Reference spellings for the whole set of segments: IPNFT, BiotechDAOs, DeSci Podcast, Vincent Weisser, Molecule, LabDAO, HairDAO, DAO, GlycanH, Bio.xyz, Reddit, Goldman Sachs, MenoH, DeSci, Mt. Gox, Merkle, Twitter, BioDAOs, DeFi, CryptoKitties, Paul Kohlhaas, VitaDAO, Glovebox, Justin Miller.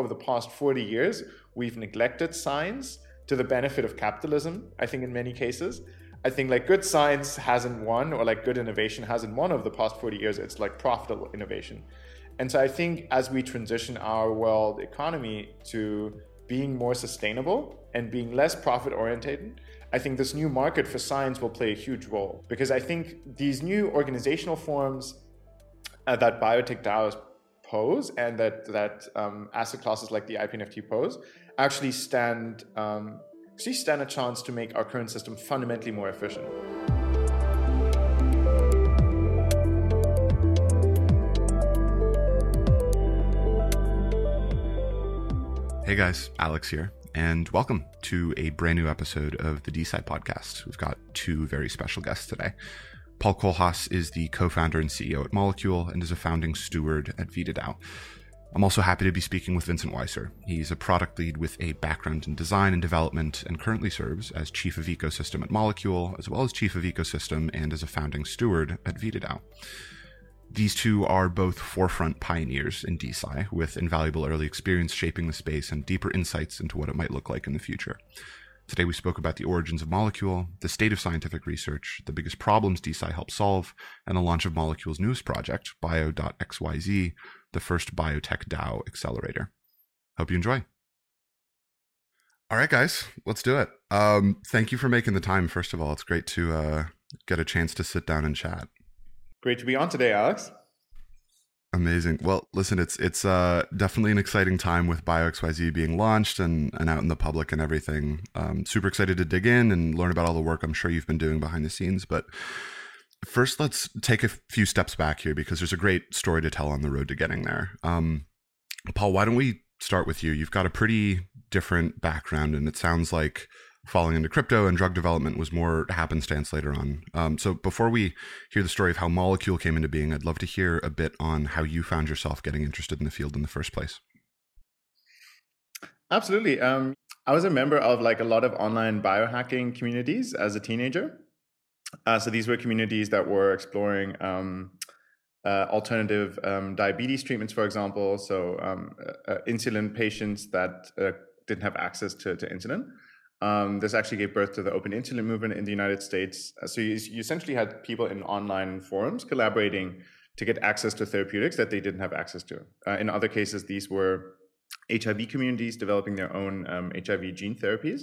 Over the past 40 years, we've neglected science to the benefit of capitalism, I think in many cases. I think like good science hasn't won, or like good innovation hasn't won over the past 40 years. It's like profitable innovation. And so I think as we transition our world economy to being more sustainable and being less profit oriented, I think this new market for science will play a huge role, because I think these new organizational forms that biotech DAOs pose and that asset classes like the IPNFT pose actually stand a chance to make our current system fundamentally more efficient. Hey guys, Alex here, and welcome to a brand new episode of the DeSci Podcast. We've got two very special guests today. Paul Kohlhaas is the co-founder and CEO at Molecule and is a founding steward at VitaDAO. I'm also happy to be speaking with Vincent Weisser. He's a product lead with a background in design and development and currently serves as Chief of Ecosystem at Molecule, as well as Chief of Ecosystem and as a founding steward at VitaDAO. These two are both forefront pioneers in DeSci, with invaluable early experience shaping the space and deeper insights into what it might look like in the future. Today we spoke about the origins of Molecule, the state of scientific research, the biggest problems DeSci helps solve, and the launch of Molecule's newest project, Bio.xyz, the first biotech DAO accelerator. Hope you enjoy. All right, guys, let's do it. Thank you for making the time, first of all. It's great to get a chance to sit down and chat. Great to be on today, Alex. Amazing. Well, listen, it's definitely an exciting time with Bio.xyz being launched and out in the public and everything. Super excited to dig in and learn about all the work I'm sure you've been doing behind the scenes. But first, let's take a few steps back here, because there's a great story to tell on the road to getting there. Paul, why don't we start with you? You've got a pretty different background, and it sounds like falling into crypto and drug development was more happenstance later on. So before we hear the story of how Molecule came into being, I'd love to hear a bit on how you found yourself getting interested in the field in the first place. Absolutely. I was a member of like a lot of online biohacking communities as a teenager. So these were communities that were exploring alternative diabetes treatments, for example. So insulin patients that didn't have access to insulin. This actually gave birth to the open insulin movement in the United States. So you essentially had people in online forums collaborating to get access to therapeutics that they didn't have access to. In other cases, these were HIV communities developing their own HIV gene therapies,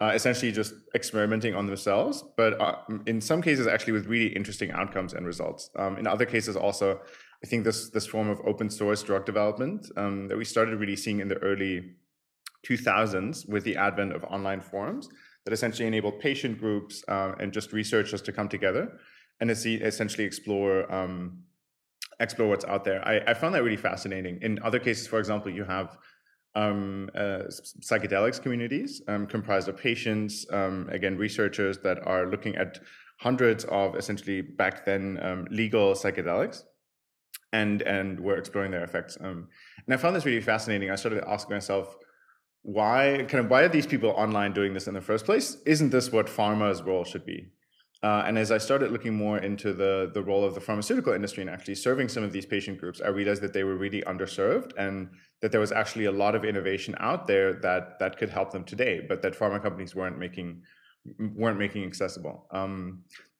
essentially just experimenting on themselves, but in some cases actually with really interesting outcomes and results. In other cases also, I think this form of open source drug development that we started really seeing in the early 2000s with the advent of online forums that essentially enabled patient groups and just researchers to come together and essentially explore what's out there. I found that really fascinating. In other cases, for example, you have psychedelics communities comprised of patients, again, researchers that are looking at hundreds of essentially back then legal psychedelics. And were exploring their effects. And I found this really fascinating. I started asking myself, why are these people online doing this in the first place? Isn't this what pharma's role should be? And as I started looking more into the role of the pharmaceutical industry and actually serving some of these patient groups, I realized that they were really underserved and that there was actually a lot of innovation out there that could help them today, but that pharma companies weren't making accessible.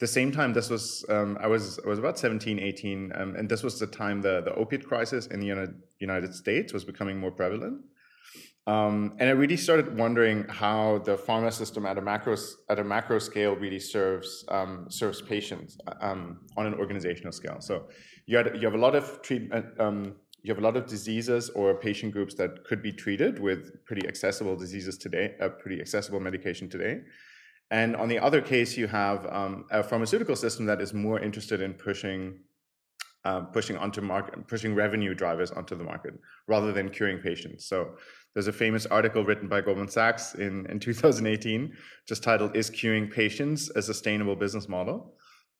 The same time, this was I was about 17, 18, and this was the time the opiate crisis in the United States was becoming more prevalent. And I really started wondering how the pharma system at a macro scale really serves patients on an organizational scale. So you have a lot of treatment, you have a lot of diseases or patient groups that could be treated with pretty accessible diseases today, a pretty accessible medication today. And on the other case, you have a pharmaceutical system that is more interested in pushing revenue drivers onto the market rather than curing patients. So there's a famous article written by Goldman Sachs in 2018, just titled, "Is Curing Patients a Sustainable Business Model?"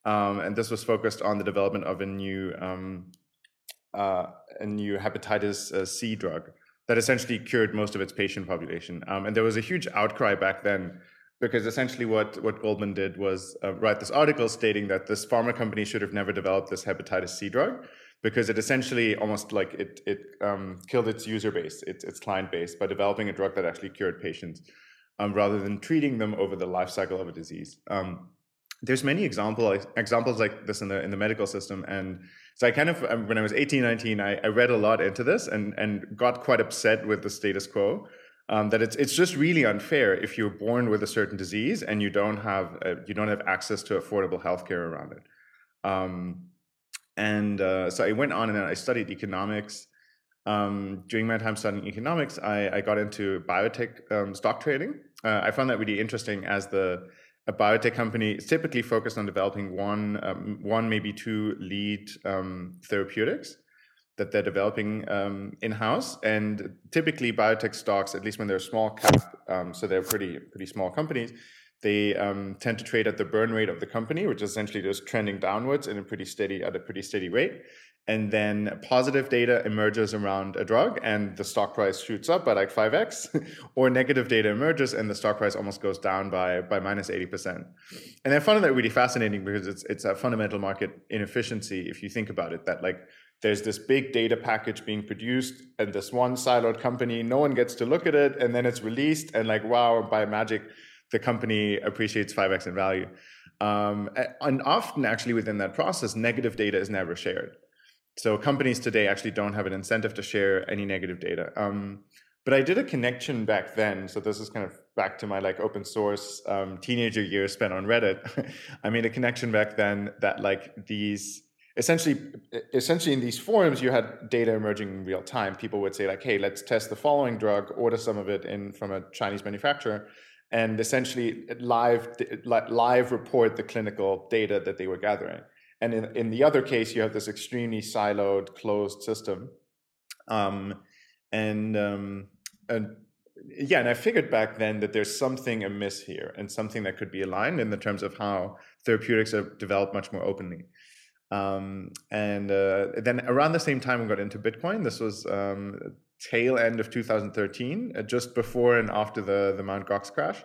And this was focused on the development of a new hepatitis C drug that essentially cured most of its patient population. And there was a huge outcry back then, because essentially what Goldman did was write this article stating that this pharma company should have never developed this hepatitis C drug because it essentially almost like it killed its user base, its client base, by developing a drug that actually cured patients rather than treating them over the life cycle of a disease. There's many examples like this in the medical system. And so I kind of, when I was 18, 19, I read a lot into this and got quite upset with the status quo, that it's just really unfair if you're born with a certain disease and you don't have access to affordable healthcare around it. So I went on and I studied economics. During my time studying economics, I got into biotech stock trading. I found that really interesting, as a biotech company is typically focused on developing one maybe two lead therapeutics that they're developing in-house. And typically biotech stocks, at least when they're small cap, so they're pretty small companies, they tend to trade at the burn rate of the company, which is essentially just trending downwards at a pretty steady rate. And then positive data emerges around a drug and the stock price shoots up by like 5x, or negative data emerges and the stock price almost goes down by minus 80%. And I found that really fascinating, because it's a fundamental market inefficiency, if you think about it, that like there's this big data package being produced at this one siloed company, no one gets to look at it, and then it's released and like, wow, by magic, the company appreciates 5x in value. And often actually within that process, negative data is never shared. So companies today actually don't have an incentive to share any negative data. But I did a connection back then. So this is kind of back to my like open source teenager years spent on Reddit. I made a connection back then that like these essentially in these forums, you had data emerging in real time. People would say like, hey, let's test the following drug, order some of it from a Chinese manufacturer, and essentially live report the clinical data that they were gathering. And in the other case, you have this extremely siloed, closed system. And I figured back then that there's something amiss here, and something that could be aligned in the terms of how therapeutics are developed much more openly. Then around the same time we got into Bitcoin. This was tail end of 2013, just before and after the Mt. Gox crash.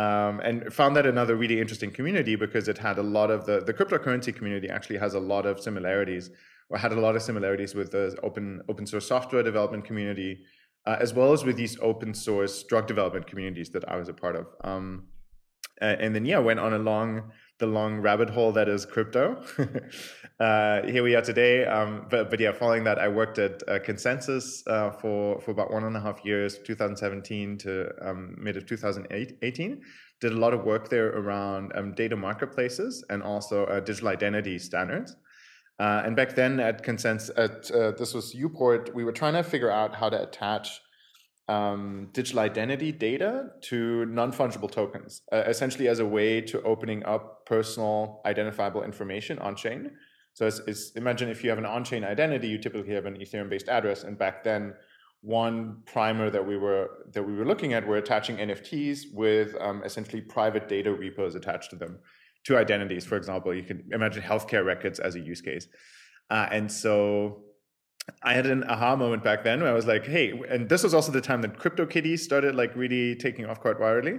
And found that another really interesting community, because it had a lot of the cryptocurrency community actually has a lot of similarities, or had a lot of similarities, with the open source software development community, as well as with these open source drug development communities that I was a part of. And then went on the long rabbit hole that is crypto. Here we are today. But following that, I worked at ConsenSys for about 1.5 years, 2017 to mid of 2018. Did a lot of work there around data marketplaces and also digital identity standards. And back then at ConsenSys, this was Uport, we were trying to figure out how to attach digital identity data to non-fungible tokens, essentially as a way to opening up personal identifiable information on-chain. So imagine if you have an on-chain identity, you typically have an Ethereum-based address. And back then, one primer that we were looking at were attaching NFTs with essentially private data repos attached to them, to identities. For example, you can imagine healthcare records as a use case. And so I had an aha moment back then where I was like, hey, and this was also the time that CryptoKitties started like really taking off quite wildly.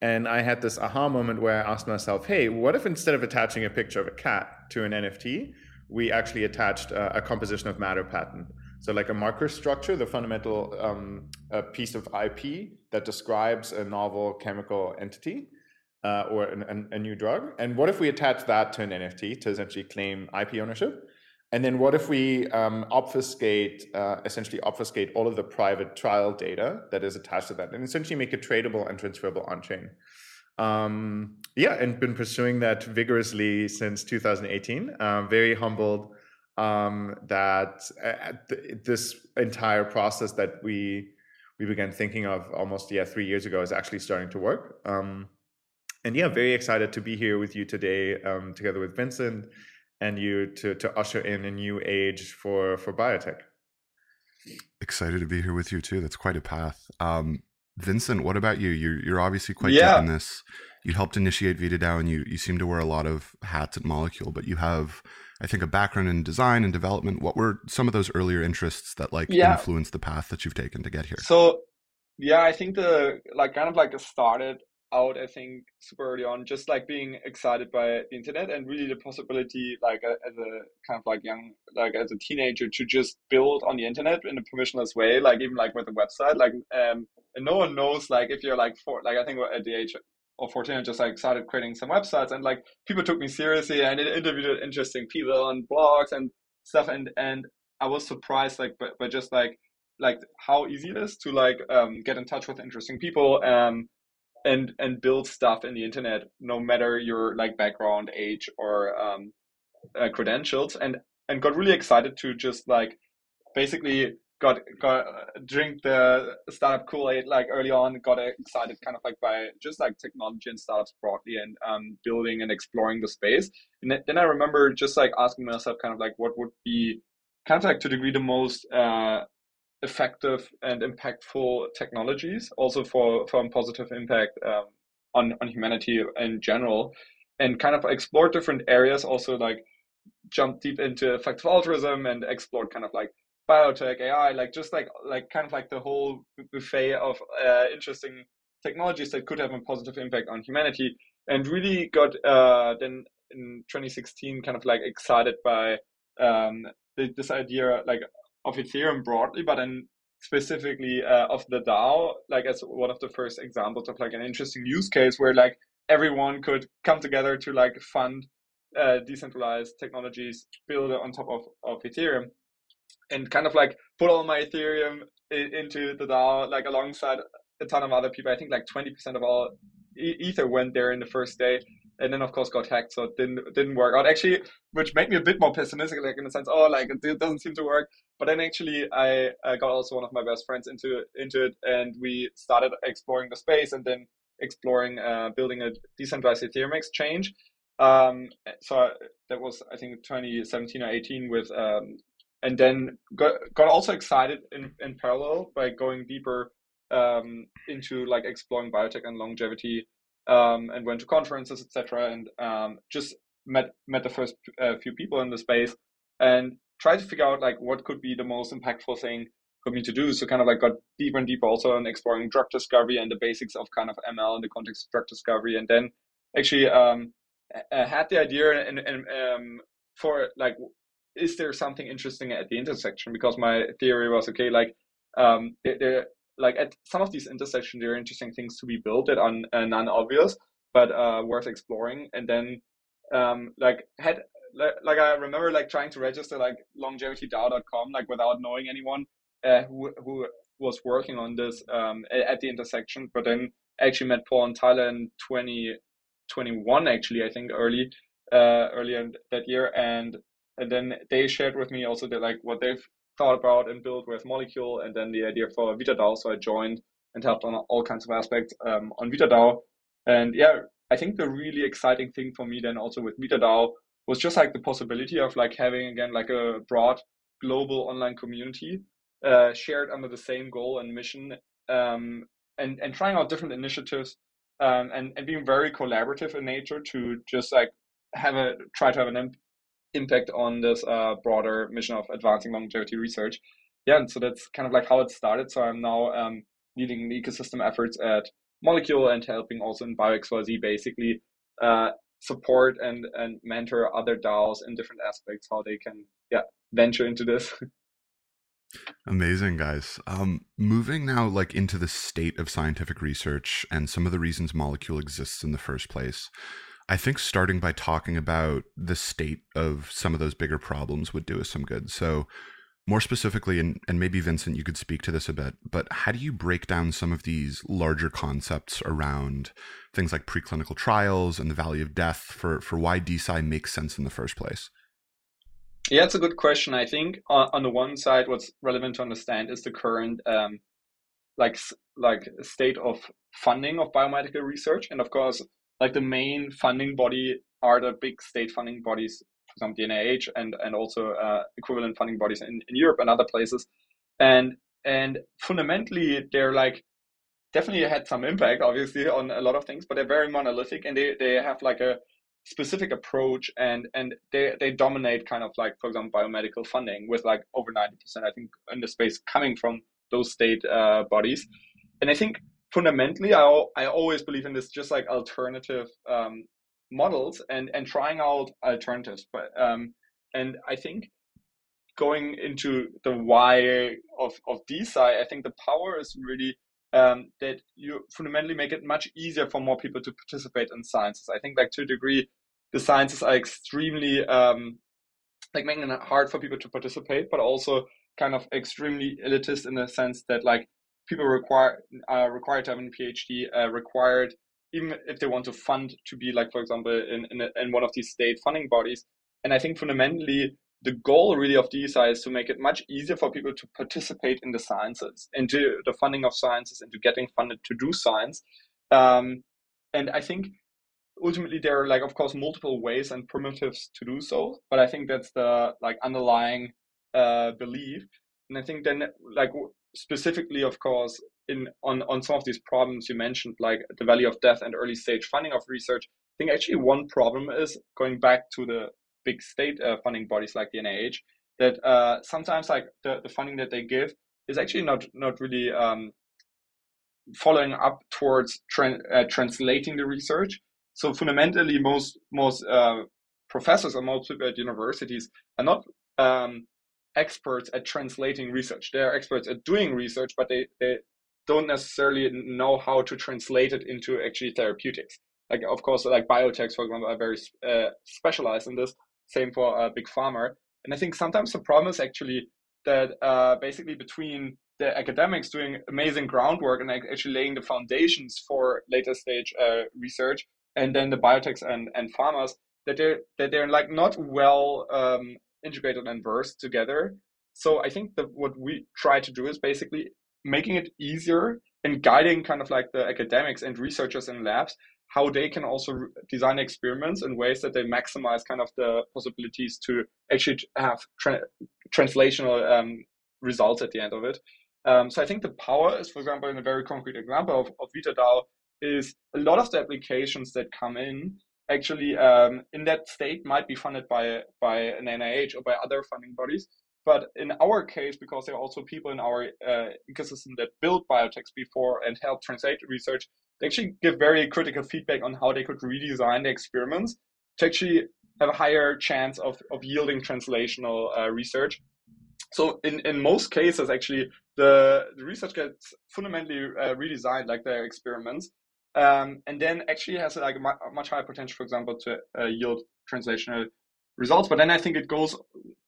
And I had this aha moment where I asked myself, hey, what if instead of attaching a picture of a cat to an NFT, we actually attached a composition of matter pattern? So like a marker structure, the fundamental piece of IP that describes a novel chemical entity or a new drug. And what if we attach that to an NFT to essentially claim IP ownership? And then what if we essentially obfuscate all of the private trial data that is attached to that, and essentially make it tradable and transferable on-chain? And been pursuing that vigorously since 2018. Very humbled that this entire process that we began thinking of almost 3 years ago is actually starting to work. Very excited to be here with you today, together with Vincent and you, to usher in a new age for biotech. Excited to be here with you too. That's quite a path. Vincent, what about you? You're obviously quite deep in this. You helped initiate VitaDAO, and you seem to wear a lot of hats at Molecule, but you have, I think, a background in design and development. What were some of those earlier interests that influenced the path that you've taken to get here? So, I think the kind of started out, I think, super early on, just like being excited by the internet and really the possibility, like as a kind of like young, like as a teenager, to just build on the internet in a permissionless way, like even like with a website, like and no one knows, like if you're like four, like I think at the age of 14, I just like started creating some websites, and like people took me seriously and interviewed interesting people on blogs and stuff, and I was surprised like by just like how easy it is to like get in touch with interesting people. And build stuff in the internet, no matter your like background, age, or credentials, and got really excited to just like basically got drink the startup Kool-Aid like early on, got excited kind of like by just like technology and startups broadly, and building and exploring the space. And then I remember just like asking myself kind of like what would be kind of like to degree the most effective and impactful technologies also for a positive impact on humanity in general, and kind of explore different areas, also like jump deep into effective altruism and explore kind of like biotech, AI, like just like kind of like the whole buffet of interesting technologies that could have a positive impact on humanity. And really got then in 2016 kind of like excited by this idea like of Ethereum broadly, but then specifically of the DAO, like as one of the first examples of like an interesting use case where like everyone could come together to like fund decentralized technologies, build on top of Ethereum, and kind of like put all my Ethereum into the DAO, like alongside a ton of other people. I think like 20% of all Ether went there in the first day. And then, of course, got hacked, so it didn't work out, actually, which made me a bit more pessimistic, like in the sense, oh, like it doesn't seem to work. But then actually I got also one of my best friends into it, and we started exploring the space and then exploring building a decentralized Ethereum exchange. So that was, I think, 2017 or 18 with and then got also excited in parallel by going deeper into like exploring biotech and longevity. And went to conferences, etc., and just met the first few people in the space, and tried to figure out like what could be the most impactful thing for me to do. So kind of like got deeper and deeper also in exploring drug discovery and the basics of kind of ML in the context of drug discovery, and then actually I had the idea and for like, is there something interesting at the intersection? Because my theory was okay, like there. Like at some of these intersections, there are interesting things to be built that are non-obvious, but worth exploring. And then, I remember like trying to register like longevitydao.com like without knowing anyone who was working on this at the intersection. But then I actually met Paul and Tyler in 2021, actually I think earlier that year, and then they shared with me also that like what they've thought about and built with Molecule, and then the idea for VitaDAO. So I joined and helped on all kinds of aspects on VitaDAO. And yeah, I think the really exciting thing for me then also with VitaDAO was just like the possibility of like having again like a broad global online community shared under the same goal and mission, and trying out different initiatives, and being very collaborative in nature to just like try to have an impact on this broader mission of advancing longevity research. Yeah, and so that's kind of like how it started. So I'm now leading the ecosystem efforts at Molecule and helping also in Bio.xyz basically support and mentor other DAOs in different aspects, how they can venture into this. Amazing, guys. Moving now like into the state of scientific research and some of the reasons Molecule exists in the first place. I think starting by talking about the state of some of those bigger problems would do us some good. So more specifically, and maybe Vincent, you could speak to this a bit, but how do you break down some of these larger concepts around things like preclinical trials and the valley of death for why DeSci makes sense in the first place? Yeah, it's a good question. I think on the one side, what's relevant to understand is the current state of funding of biomedical research. And of course, like the main funding body are the big state funding bodies, for example, the NIH and also equivalent funding bodies in Europe and other places. And fundamentally, they're like definitely had some impact, obviously, on a lot of things, but they're very monolithic and they have like a specific approach and they dominate kind of like, for example, biomedical funding with like over 90%, I think, in the space coming from those state bodies. And I think fundamentally, I always believe in this, just like alternative models and trying out alternatives. But and I think going into the why of DeSci, I think the power is really that you fundamentally make it much easier for more people to participate in sciences. I think, like, to a degree, the sciences are extremely like making it hard for people to participate, but also kind of extremely elitist in the sense that, like, people are required to have a PhD, required, even if they want to fund, to be, like, for example, in one of these state funding bodies. And I think fundamentally the goal really of DeSci is to make it much easier for people to participate in the sciences, into the funding of sciences, into getting funded to do science. And I think ultimately there are, like, of course, multiple ways and primitives to do so, but I think that's the, like, underlying belief. And I think then, like, specifically, of course, on some of these problems you mentioned, like the value of death and early stage funding of research, I think actually one problem is going back to the big state funding bodies like the NIH, that sometimes, like, the funding that they give is actually not really following up towards translating the research. So fundamentally, most professors and most people at universities are not experts at translating research. They are experts at doing research, but they don't necessarily know how to translate it into actually therapeutics. Like, of course, like biotechs, for example, are very specialized in this. Same for big pharma. And I think sometimes the problem is actually that basically between the academics doing amazing groundwork and actually laying the foundations for later stage research, and then the biotechs and pharmas, that they're like not well integrated and versed together. So I think that what we try to do is basically making it easier and guiding kind of like the academics and researchers in labs, how they can also design experiments in ways that they maximize kind of the possibilities to actually have translational results at the end of it. So I think the power is, for example, in a very concrete example of VitaDAO, is a lot of the applications that come in actually in that state might be funded by an NIH or by other funding bodies. But in our case, because there are also people in our ecosystem that built biotechs before and helped translate research, they actually give very critical feedback on how they could redesign the experiments to actually have a higher chance of yielding translational research. So in most cases, actually, the research gets fundamentally redesigned, like their experiments, and then actually has like a much higher potential, for example, to yield translational results. But then I think it goes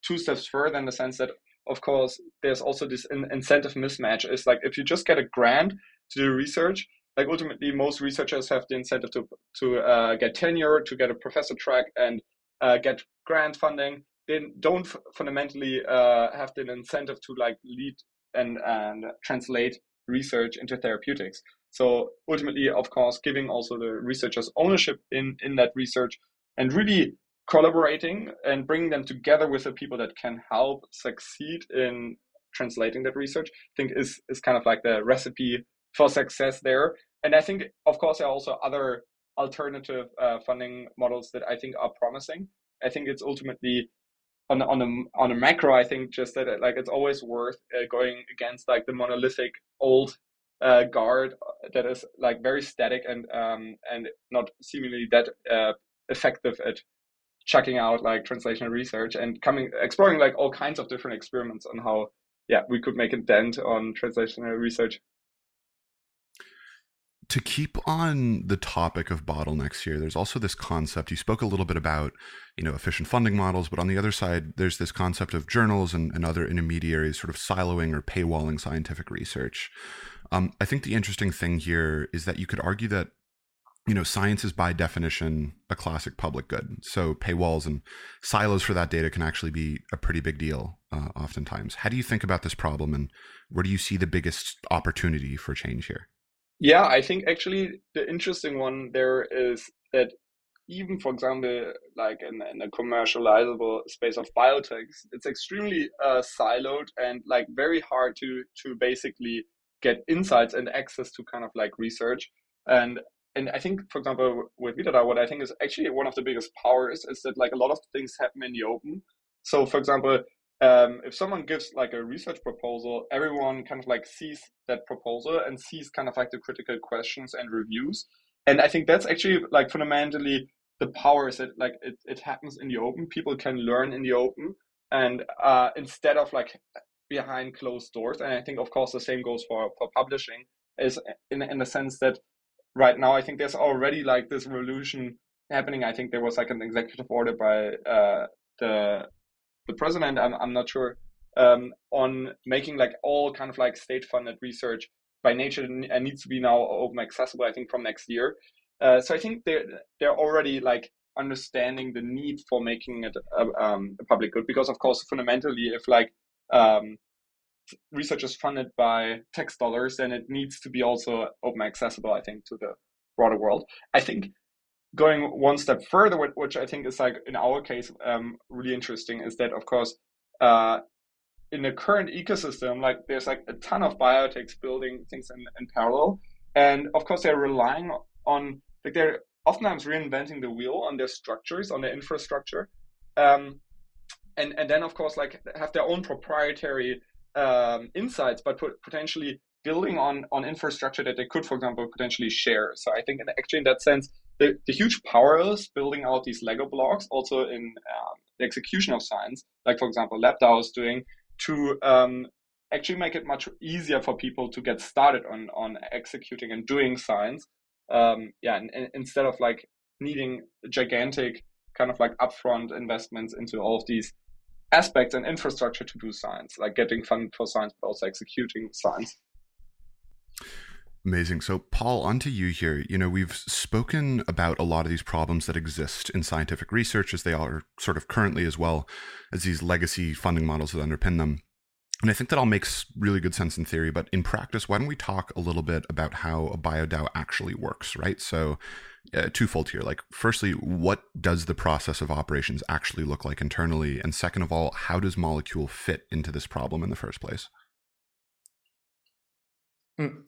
two steps further in the sense that, of course, there's also this incentive mismatch. It's like if you just get a grant to do research, like ultimately most researchers have the incentive to get tenure, to get a professor track, and get grant funding. They don't fundamentally have the incentive to, like, lead and translate research into therapeutics. So ultimately, of course, giving also the researchers ownership in that research and really collaborating and bringing them together with the people that can help succeed in translating that research, I think is kind of like the recipe for success there. And I think, of course, there are also other alternative funding models that I think are promising. I think it's ultimately on a macro, I think just that, like, it's always worth going against, like, the monolithic old guard that is, like, very static and not seemingly that effective at checking out, like, translational research, and exploring, like, all kinds of different experiments on how we could make a dent on translational research. To keep on the topic of bottlenecks here, there's also this concept. You spoke a little bit about, efficient funding models, but on the other side, there's this concept of journals and other intermediaries sort of siloing or paywalling scientific research. I think the interesting thing here is that you could argue that, science is by definition a classic public good. So paywalls and silos for that data can actually be a pretty big deal oftentimes. How do you think about this problem, and where do you see the biggest opportunity for change here? Yeah, I think actually the interesting one there is that even, for example, like in a commercializable space of biotechs, it's extremely siloed and, like, very hard to basically get insights and access to kind of like research. And I think, for example, with VitaDAO, what I think is actually one of the biggest powers is that, like, a lot of things happen in the open. So, for example, if someone gives like a research proposal, everyone kind of like sees that proposal and sees kind of like the critical questions and reviews. And I think that's actually like fundamentally the power is that like it happens in the open. People can learn in the open and instead of like behind closed doors. And I think, of course, the same goes for publishing is in the sense that right now, I think there's already like this revolution happening. I think there was like an executive order by the president, I'm not sure, on making like all kind of like state funded research by nature and needs to be now open accessible, I think, from next year. So I think they're already like understanding the need for making it a public good, because of course, fundamentally, if like research is funded by tax dollars, then it needs to be also open accessible, I think, to the broader world. I think going one step further, which I think is like in our case, really interesting, is that of course, in the current ecosystem, like there's like a ton of biotechs building things in parallel. And of course, they're relying on, like they're oftentimes reinventing the wheel on their structures, on their infrastructure. And then of course, like have their own proprietary insights, but potentially building on infrastructure that they could, for example, potentially share. So I think actually in that sense, the huge power is building out these Lego blocks also in the execution of science, like for example, LabDAO is doing, to actually make it much easier for people to get started on executing and doing science. And instead of like needing gigantic kind of like upfront investments into all of these aspects and infrastructure to do science, like getting funded for science, but also executing science. Amazing. So, Paul, onto you here. You know, we've spoken about a lot of these problems that exist in scientific research as they are sort of currently, as well as these legacy funding models that underpin them. And I think that all makes really good sense in theory, but in practice, why don't we talk a little bit about how a BioDAO actually works, right? So twofold here, like firstly, what does the process of operations actually look like internally? And second of all, how does Molecule fit into this problem in the first place?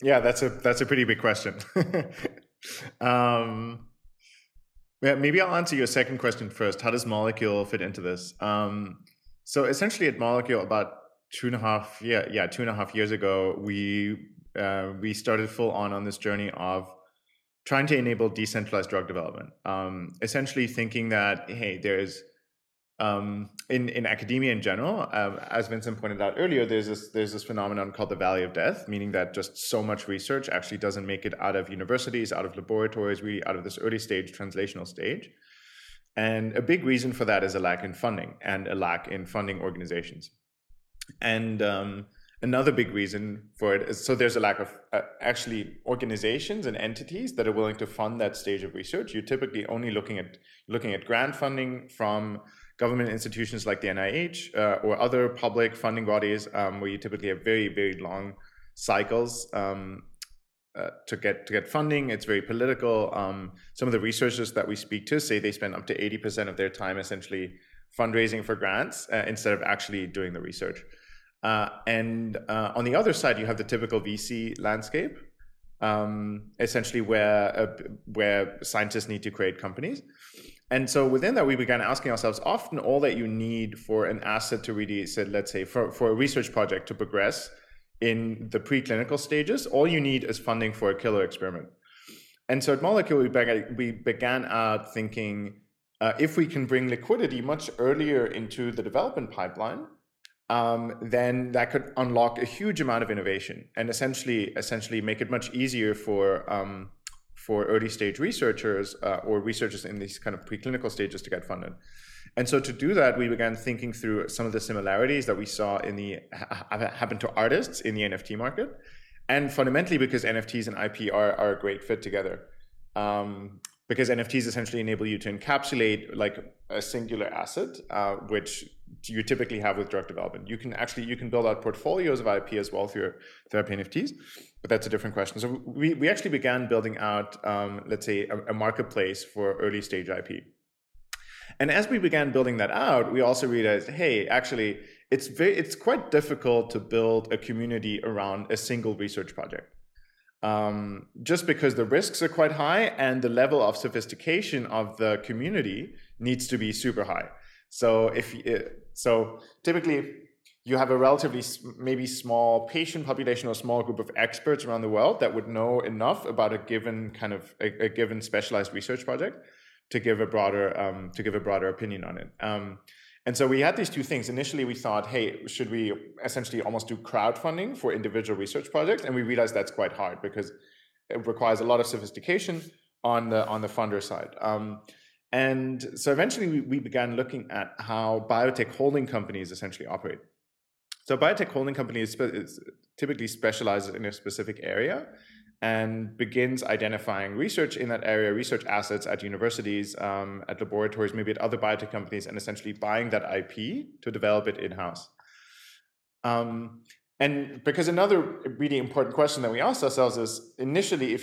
Yeah, that's a pretty big question. Maybe I'll answer your second question first. How does Molecule fit into this? So essentially at Molecule, about 2.5 years ago, we started full on this journey of trying to enable decentralized drug development. Essentially thinking that, hey, there's in academia in general, as Vincent pointed out earlier, there's this phenomenon called the valley of death, meaning that just so much research actually doesn't make it out of universities, out of laboratories, really out of this early stage, translational stage. And a big reason for that is a lack in funding and a lack in funding organizations. And another big reason for it is, so there's a lack of actually organizations and entities that are willing to fund that stage of research. You're typically only looking at grant funding from government institutions like the NIH or other public funding bodies, where you typically have very, very long cycles to get funding. It's very political. Some of the researchers that we speak to say they spend up to 80% of their time essentially fundraising for grants instead of actually doing the research. And on the other side, you have the typical VC landscape, essentially where scientists need to create companies. And so within that, we began asking ourselves, often all that you need for an asset to really, so let's say for a research project to progress in the preclinical stages, all you need is funding for a killer experiment. And so at Molecule, we began out thinking, if we can bring liquidity much earlier into the development pipeline, then that could unlock a huge amount of innovation and essentially make it much easier for early stage researchers or researchers in these kind of preclinical stages to get funded. And so to do that, we began thinking through some of the similarities that we saw happen to artists in the NFT market, and fundamentally because NFTs and IP are a great fit together. Because NFTs essentially enable you to encapsulate like a singular asset, which you typically have with drug development. You can build out portfolios of IP as well through IPNFTs, but that's a different question. So we actually began building out, let's say, a marketplace for early stage IP. And as we began building that out, we also realized, hey, actually, it's quite difficult to build a community around a single research project. Just because the risks are quite high and the level of sophistication of the community needs to be super high. So if So typically, you have a relatively maybe small patient population or small group of experts around the world that would know enough about a given kind of a given specialized research project to give a broader opinion on it. And so we had these two things. Initially, we thought, hey, should we essentially almost do crowdfunding for individual research projects? And we realized that's quite hard because it requires a lot of sophistication on the funder side. And so eventually, we began looking at how biotech holding companies essentially operate. So biotech holding companies typically specialize in a specific area and begins identifying research in that area, research assets at universities, at laboratories, maybe at other biotech companies, and essentially buying that IP to develop it in-house. And because another really important question that we asked ourselves is initially,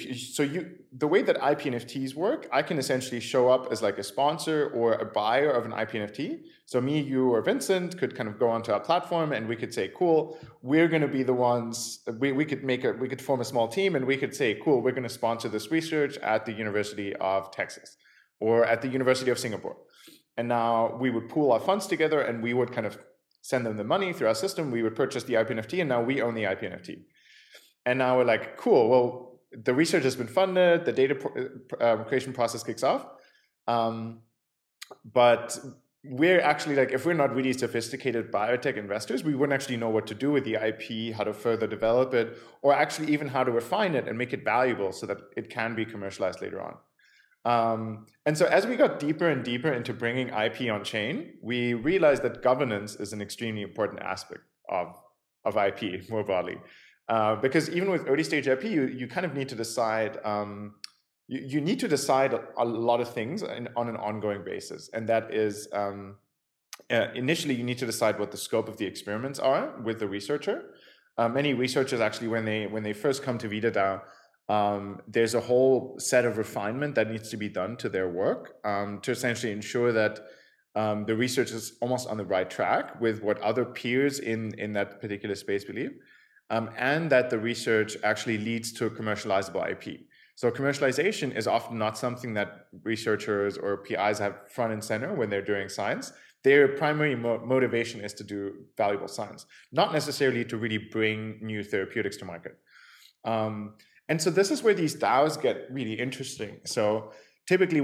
the way that IPNFTs work, I can essentially show up as like a sponsor or a buyer of an IPNFT. So me, you, or Vincent could kind of go onto our platform and we could say, cool, we're going to be the ones. We could form a small team and we could say, cool, we're going to sponsor this research at the University of Texas or at the University of Singapore. And now we would pool our funds together and we would kind of send them the money through our system, we would purchase the IPNFT, and now we own the IPNFT. And now we're like, cool, well, the research has been funded, the data creation process kicks off. But we're actually like, if we're not really sophisticated biotech investors, we wouldn't actually know what to do with the IP, how to further develop it, or actually even how to refine it and make it valuable so that it can be commercialized later on. And so as we got deeper and deeper into bringing IP on chain, we realized that governance is an extremely important aspect of IP more broadly. Because even with early stage IP, you kind of need to decide, you need to decide a lot of things on an ongoing basis. And that is, initially you need to decide what the scope of the experiments are with the researcher. Many researchers actually, when they first come to VitaDAO, there's a whole set of refinement that needs to be done to their work to essentially ensure that the research is almost on the right track with what other peers in that particular space believe, and that the research actually leads to a commercializable IP. So commercialization is often not something that researchers or PIs have front and center when they're doing science. Their primary motivation is to do valuable science, not necessarily to really bring new therapeutics to market. And so this is where these DAOs get really interesting. So typically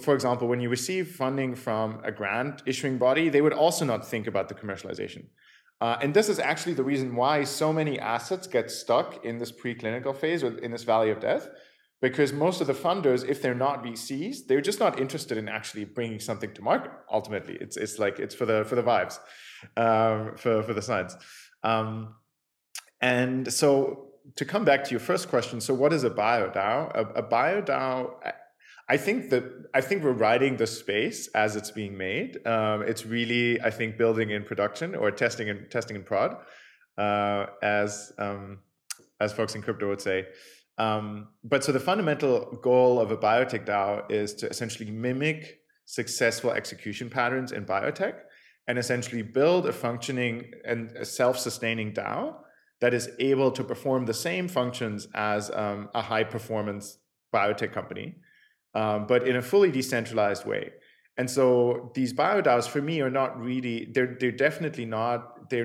for example, when you receive funding from a grant issuing body, they would also not think about the commercialization. And this is actually the reason why so many assets get stuck in this preclinical phase or in this valley of death, because most of the funders, if they're not VCs, they're just not interested in actually bringing something to market. Ultimately, it's like it's for the vibes, for the science, and so. To come back to your first question, so what is a BioDAO? A BioDAO, I think we're riding the space as it's being made. It's really, I think, building in production or testing in prod, as folks in crypto would say. But so the fundamental goal of a biotech DAO is to essentially mimic successful execution patterns in biotech and essentially build a functioning and a self-sustaining DAO that is able to perform the same functions as a high-performance biotech company, but in a fully decentralized way. And so these BioDAOs, for me, are not really, they're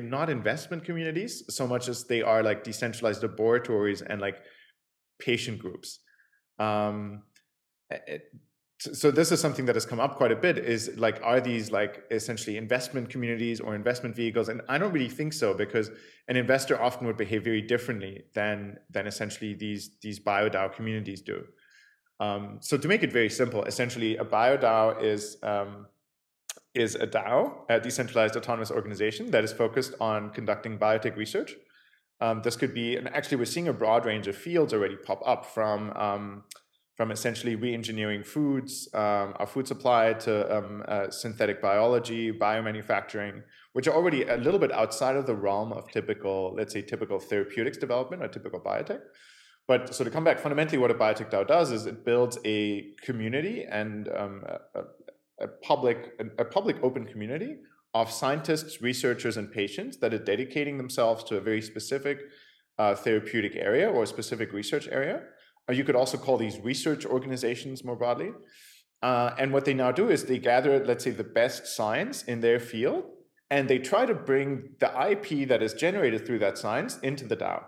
not investment communities so much as they are like decentralized laboratories and like patient groups. So this is something that has come up quite a bit, is like, are these like essentially investment communities or investment vehicles? And I don't really think so, because an investor often would behave very differently than essentially these BioDAO communities do. So to make it very simple, essentially a BioDAO is a DAO, a decentralized autonomous organization that is focused on conducting biotech research. This could be, and actually we're seeing a broad range of fields already pop up from essentially re-engineering foods, our food supply, to synthetic biology, biomanufacturing, which are already a little bit outside of the realm of typical therapeutics development or typical biotech. But so to come back, fundamentally what a biotech DAO does is it builds a community and a public open community of scientists, researchers, and patients that are dedicating themselves to a very specific therapeutic area or a specific research area. Or you could also call these research organizations more broadly. And what they now do is they gather, let's say, the best science in their field And they try to bring the IP that is generated through that science into the DAO.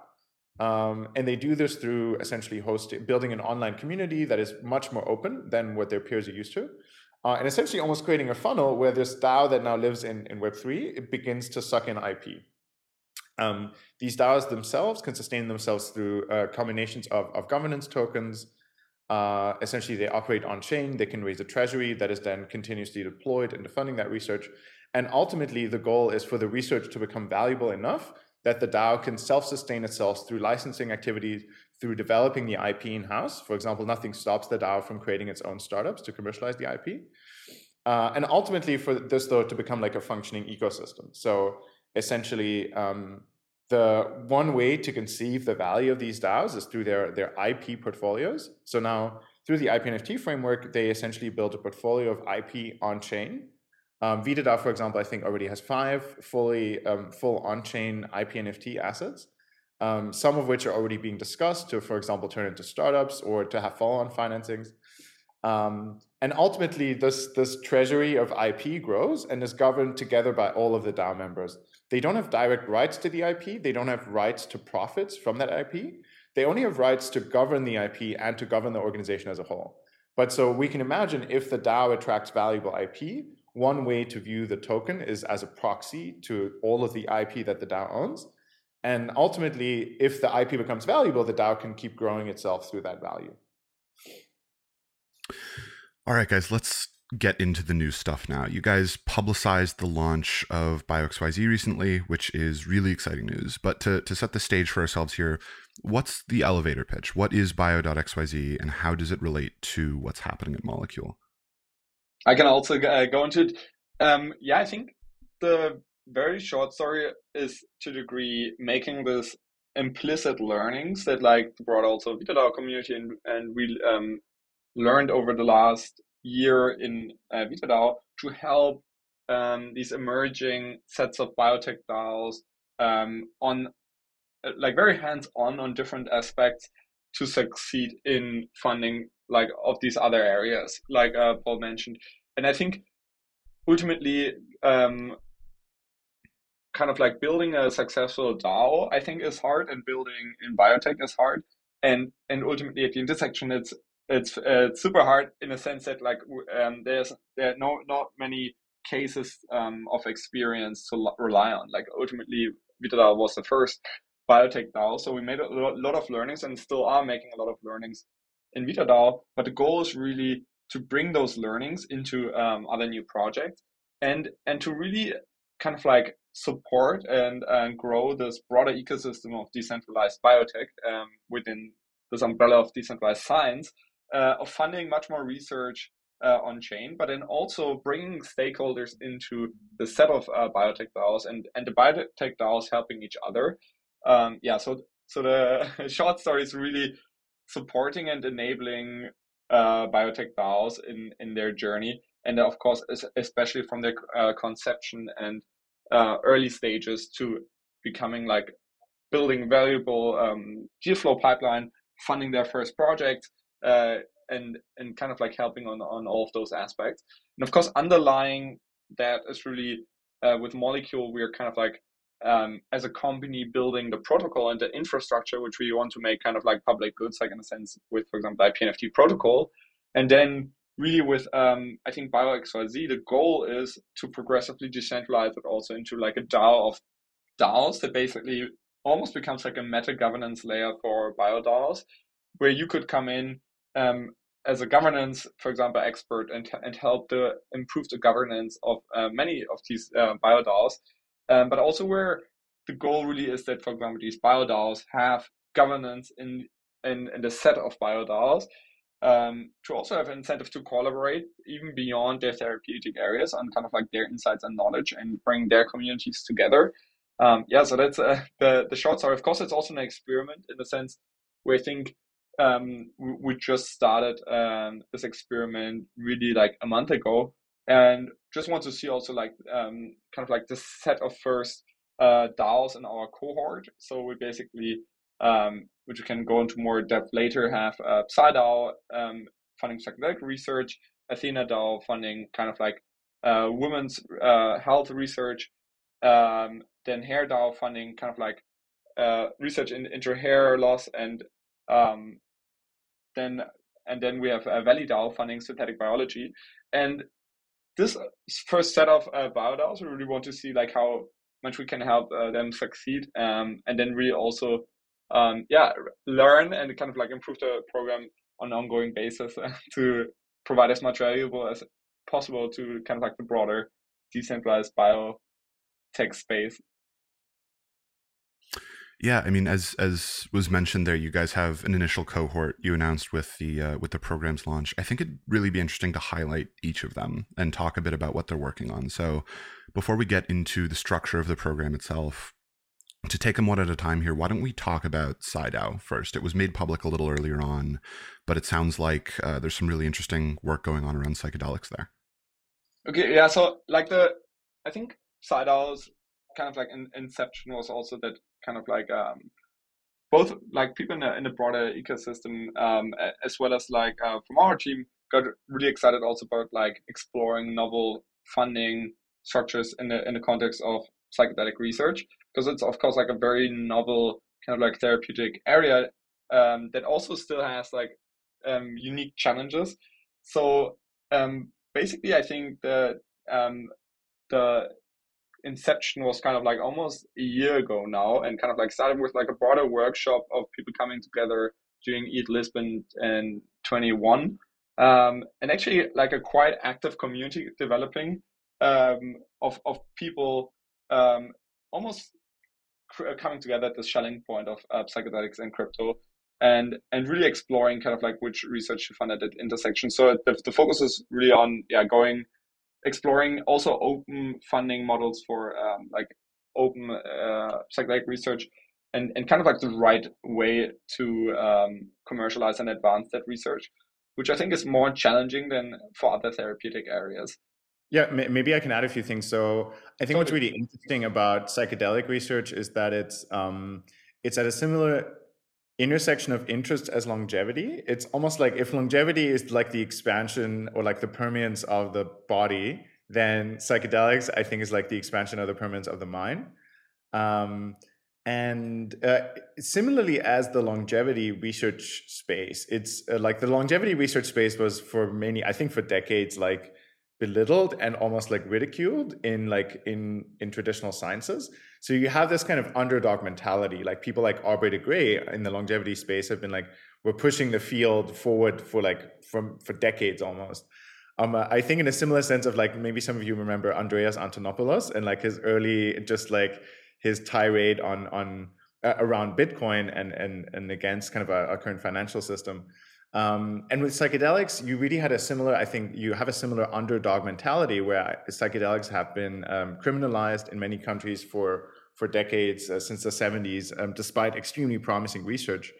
And they do this through essentially building an online community that is much more open than what their peers are used to. And essentially almost creating a funnel where this DAO that now lives in Web3, it begins to suck in IP. These DAOs themselves can sustain themselves through combinations of governance tokens. Essentially, they operate on-chain. They can raise a treasury that is then continuously deployed into funding that research. And ultimately, the goal is for the research to become valuable enough that the DAO can self-sustain itself through licensing activities, through developing the IP in-house. For example, nothing stops the DAO from creating its own startups to commercialize the IP. And ultimately for this, though, to become like a functioning ecosystem. So essentially, the one way to conceive the value of these DAOs is through their IP portfolios. So now, through the IPNFT framework, they essentially build a portfolio of IP on-chain. VitaDAO, for example, I think already has 5 full on-chain IPNFT assets, some of which are already being discussed to, for example, turn into startups or to have follow-on financings. And ultimately, this treasury of IP grows and is governed together by all of the DAO members. They don't have direct rights to the IP. They don't have rights to profits from that IP. They only have rights to govern the IP and to govern the organization as a whole. But so we can imagine if the DAO attracts valuable IP, one way to view the token is as a proxy to all of the IP that the DAO owns. And ultimately, if the IP becomes valuable, the DAO can keep growing itself through that value. All right, guys, let's get into the new stuff now. You guys publicized the launch of Bio.xyz recently, which is really exciting news. But to set the stage for ourselves here, what's the elevator pitch? What is Bio.xyz and how does it relate to what's happening at Molecule? I can also go into it. I think the very short story is to a degree making this implicit learnings that like brought also VitaDAO community and we learned over the last year in VitaDAO to help these emerging sets of biotech DAOs on like very hands-on on different aspects to succeed in funding like of these other areas, like Paul mentioned. And I think ultimately kind of like building a successful DAO, I think is hard, and building in biotech is hard. And ultimately at the intersection, it's super hard in a sense that like there are not many cases of experience to rely on. Like ultimately, VitaDAO was the first biotech DAO, so we made a lot of learnings and still are making a lot of learnings in VitaDAO. But the goal is really to bring those learnings into other new projects and to really kind of like support and grow this broader ecosystem of decentralized biotech within this umbrella of decentralized science. Of funding much more research on chain, but then also bringing stakeholders into the set of biotech DAOs and the biotech DAOs helping each other. So the short story is really supporting and enabling biotech DAOs in their journey, and of course, especially from their conception and early stages to becoming like building valuable deal flow pipeline, funding their first project. And kind of like helping on all of those aspects. And of course, underlying that is really with Molecule, we're kind of like as a company building the protocol and the infrastructure, which we want to make kind of like public goods, like in a sense with, for example, the IPNFT protocol. And then really with, I think Bio.xyz, the goal is to progressively decentralize it also into like a DAO of DAOs that basically almost becomes like a meta governance layer for BioDAOs, where you could come in as a governance, for example, expert and help to improve the governance of many of these BioDAOs, but also where the goal really is that, for example, these BioDAOs have governance in the set of BioDAOs to also have an incentive to collaborate even beyond their therapeutic areas on kind of like their insights and knowledge and bring their communities together. So that's the short story. Of course, it's also an experiment in the sense where I think we just started this experiment really like a month ago, and just want to see also like kind of like the set of first DAOs in our cohort. So we basically, which we can go into more depth later, have PsyDAO funding psychedelic research, AthenaDAO funding kind of like women's health research, Then HairDAO funding kind of like research into hair loss, and then we have ValleyDAO funding synthetic biology. And this first set of BioDAOs, we really want to see like how much we can help them succeed, and then really also learn and kind of like improve the program on an ongoing basis to provide as much valuable as possible to kind of like the broader decentralized biotech space. Yeah, I mean, as was mentioned there, you guys have an initial cohort you announced with the program's launch. I think it'd really be interesting to highlight each of them and talk a bit about what they're working on. So before we get into the structure of the program itself, to take them one at a time here, why don't we talk about PsyDAO first? It was made public a little earlier on, but it sounds like there's some really interesting work going on around psychedelics there. Okay, yeah, so like I think PsyDAO's kind of like inception was also that kind of like both like people in the broader ecosystem as well as like from our team got really excited also about like exploring novel funding structures in the context of psychedelic research, because it's of course like a very novel kind of like therapeutic area that also still has like unique challenges. So basically I think the inception was kind of like almost a year ago now, and kind of like started with like a broader workshop of people coming together during ETH Lisbon in 2021, and actually like a quite active community developing of people almost coming together at this shelling point of psychedelics and crypto, and really exploring kind of like which research to fund at that intersection. So the focus is really on exploring also open funding models for like open psychedelic research, and kind of like the right way to commercialize and advance that research, which I think is more challenging than for other therapeutic areas. Yeah, maybe I can add a few things. So I think what's really interesting about psychedelic research is that it's at a similar intersection of interest as longevity. It's almost like if longevity is like the expansion or like the permeance of the body, then psychedelics, I think, is like the expansion of the permeance of the mind. Similarly, as the longevity research space, it's like the longevity research space was for many, I think for decades, like belittled and almost like ridiculed in traditional sciences. So you have this kind of underdog mentality, like people like Aubrey de Grey in the longevity space have been like, we're pushing the field forward for decades almost. I think in a similar sense of like, maybe some of you remember Andreas Antonopoulos and like his early, just like his tirade on around Bitcoin and against kind of our current financial system. And with psychedelics, you really had a similar underdog mentality where psychedelics have been criminalized in many countries for decades, since the 70s, despite extremely promising research,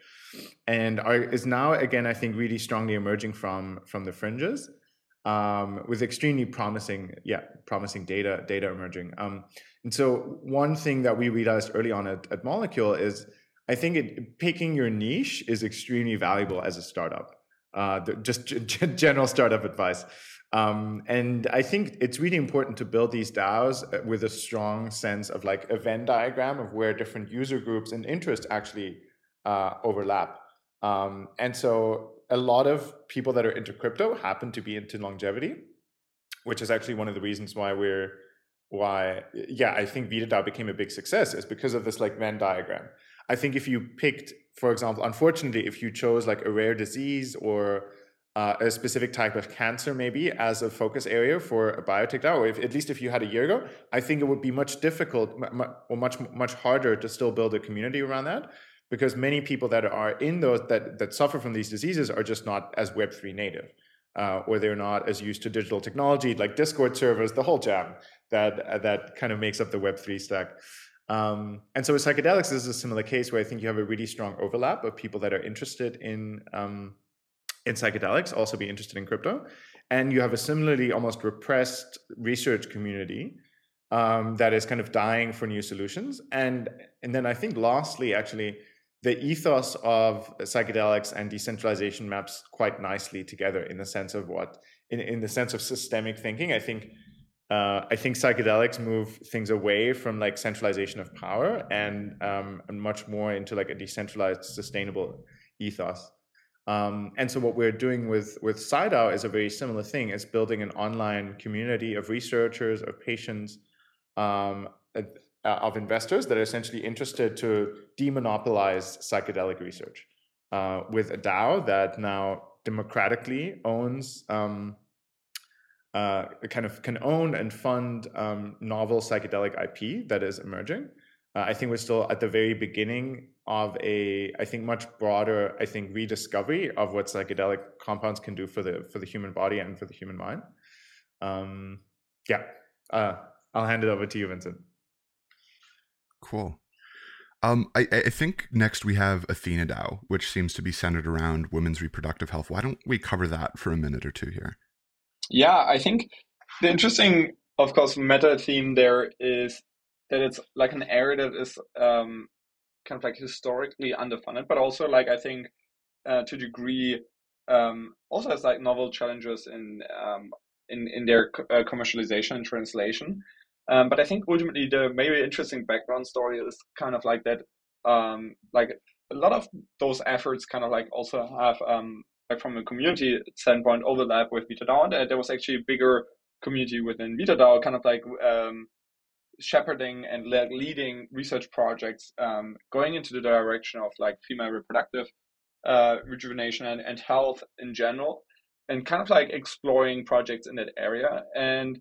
and is now, again, I think, really strongly emerging from the fringes, with extremely promising data emerging. And so one thing that we realized early on at Molecule is, I think picking your niche is extremely valuable as a startup, general startup advice. And I think it's really important to build these DAOs with a strong sense of like a Venn diagram of where different user groups and interests actually overlap. And so a lot of people that are into crypto happen to be into longevity, which is actually one of the reasons why I think VitaDAO became a big success, is because of this like Venn diagram. I think if you picked, for example, unfortunately, if you chose like a rare disease or a specific type of cancer maybe as a focus area for a biotech DAO, or at least if you had a year ago, I think it would be much harder to still build a community around that, because many people that are in those that suffer from these diseases are just not as Web3 native, or they're not as used to digital technology like Discord servers, the whole jam that kind of makes up the Web3 stack. And so with psychedelics, this is a similar case where I think you have a really strong overlap of people that are interested in psychedelics, also be interested in crypto. And you have a similarly almost repressed research community that is kind of dying for new solutions. And then I think lastly, actually, the ethos of psychedelics and decentralization maps quite nicely together in the sense of systemic thinking. I think I think psychedelics move things away from like centralization of power and much more into like a decentralized, sustainable ethos. And so what we're doing with PsyDAO is a very similar thing. It's building an online community of researchers, of patients, of investors that are essentially interested to demonopolize psychedelic research with a DAO that now democratically owns kind of can own and fund novel psychedelic IP that is emerging. I think we're still at the very beginning of a, I think, much broader, I think, rediscovery of what psychedelic compounds can do for the human body and for the human mind. I'll hand it over to you, Vincent. Cool. I think next we have AthenaDAO, which seems to be centered around women's reproductive health. Why don't we cover that for a minute or two here? Yeah, I think the interesting, of course, meta theme there is that it's like an area that is kind of like historically underfunded, but also like I think to a degree also has like novel challenges in their commercialization and translation. But I think ultimately the maybe interesting background story is kind of like that, like a lot of those efforts kind of like also have like from a community standpoint overlap with VitaDAO. And there was actually a bigger community within VitaDAO kind of like shepherding and leading research projects going into the direction of like female reproductive rejuvenation and health in general, and kind of like exploring projects in that area. And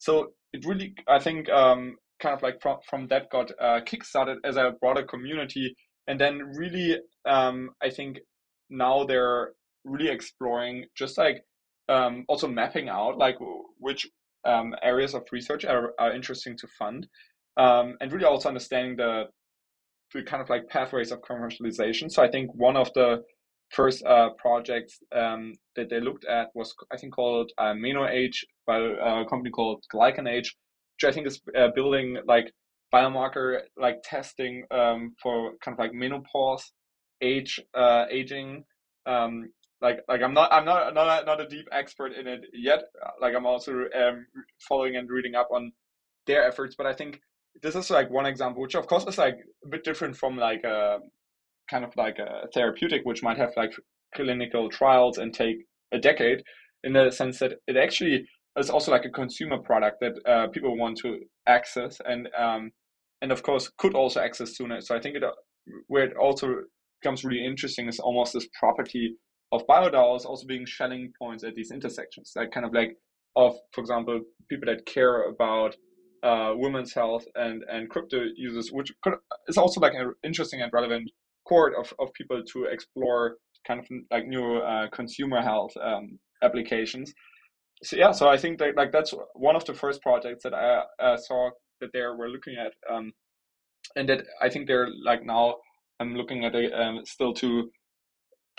so it really, I think, kind of like from that got kickstarted as a broader community, and then really, I think now they're really exploring just like also mapping out like which areas of research are interesting to fund, and really also understanding the kind of like pathways of commercialization. So I think one of the first projects that they looked at was, I think, called MenoH by a company called GlycanH, which I think is building like biomarker like testing for kind of like menopause aging. Like I'm not a deep expert in it yet. Like I'm also following and reading up on their efforts, but I think this is like one example, which of course is like a bit different from like a kind of like a therapeutic, which might have like clinical trials and take a decade, in the sense that it actually is also like a consumer product that people want to access and of course could also access sooner. So I think where it also becomes really interesting is almost this property of BioDAOs also being shelling points at these intersections, like kind of like of, for example, people that care about women's health and crypto users, which is also like an interesting and relevant cohort of people to explore kind of like new consumer health applications. So yeah, so I think that like that's one of the first projects that I saw that they were looking at, and that I think they're like now I'm looking at a, still to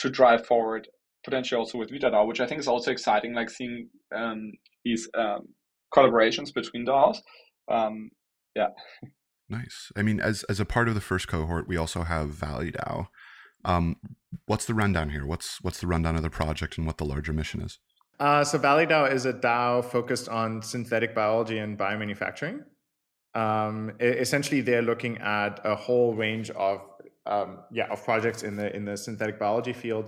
drive forward potentially also with VitaDAO, which I think is also exciting, like seeing these collaborations between DAOs. Nice. I mean, as a part of the first cohort, we also have ValleyDAO. What's the rundown here? What's the rundown of the project and what the larger mission is? So ValleyDAO is a DAO focused on synthetic biology and biomanufacturing. Essentially, they're looking at a whole range of projects in the synthetic biology field.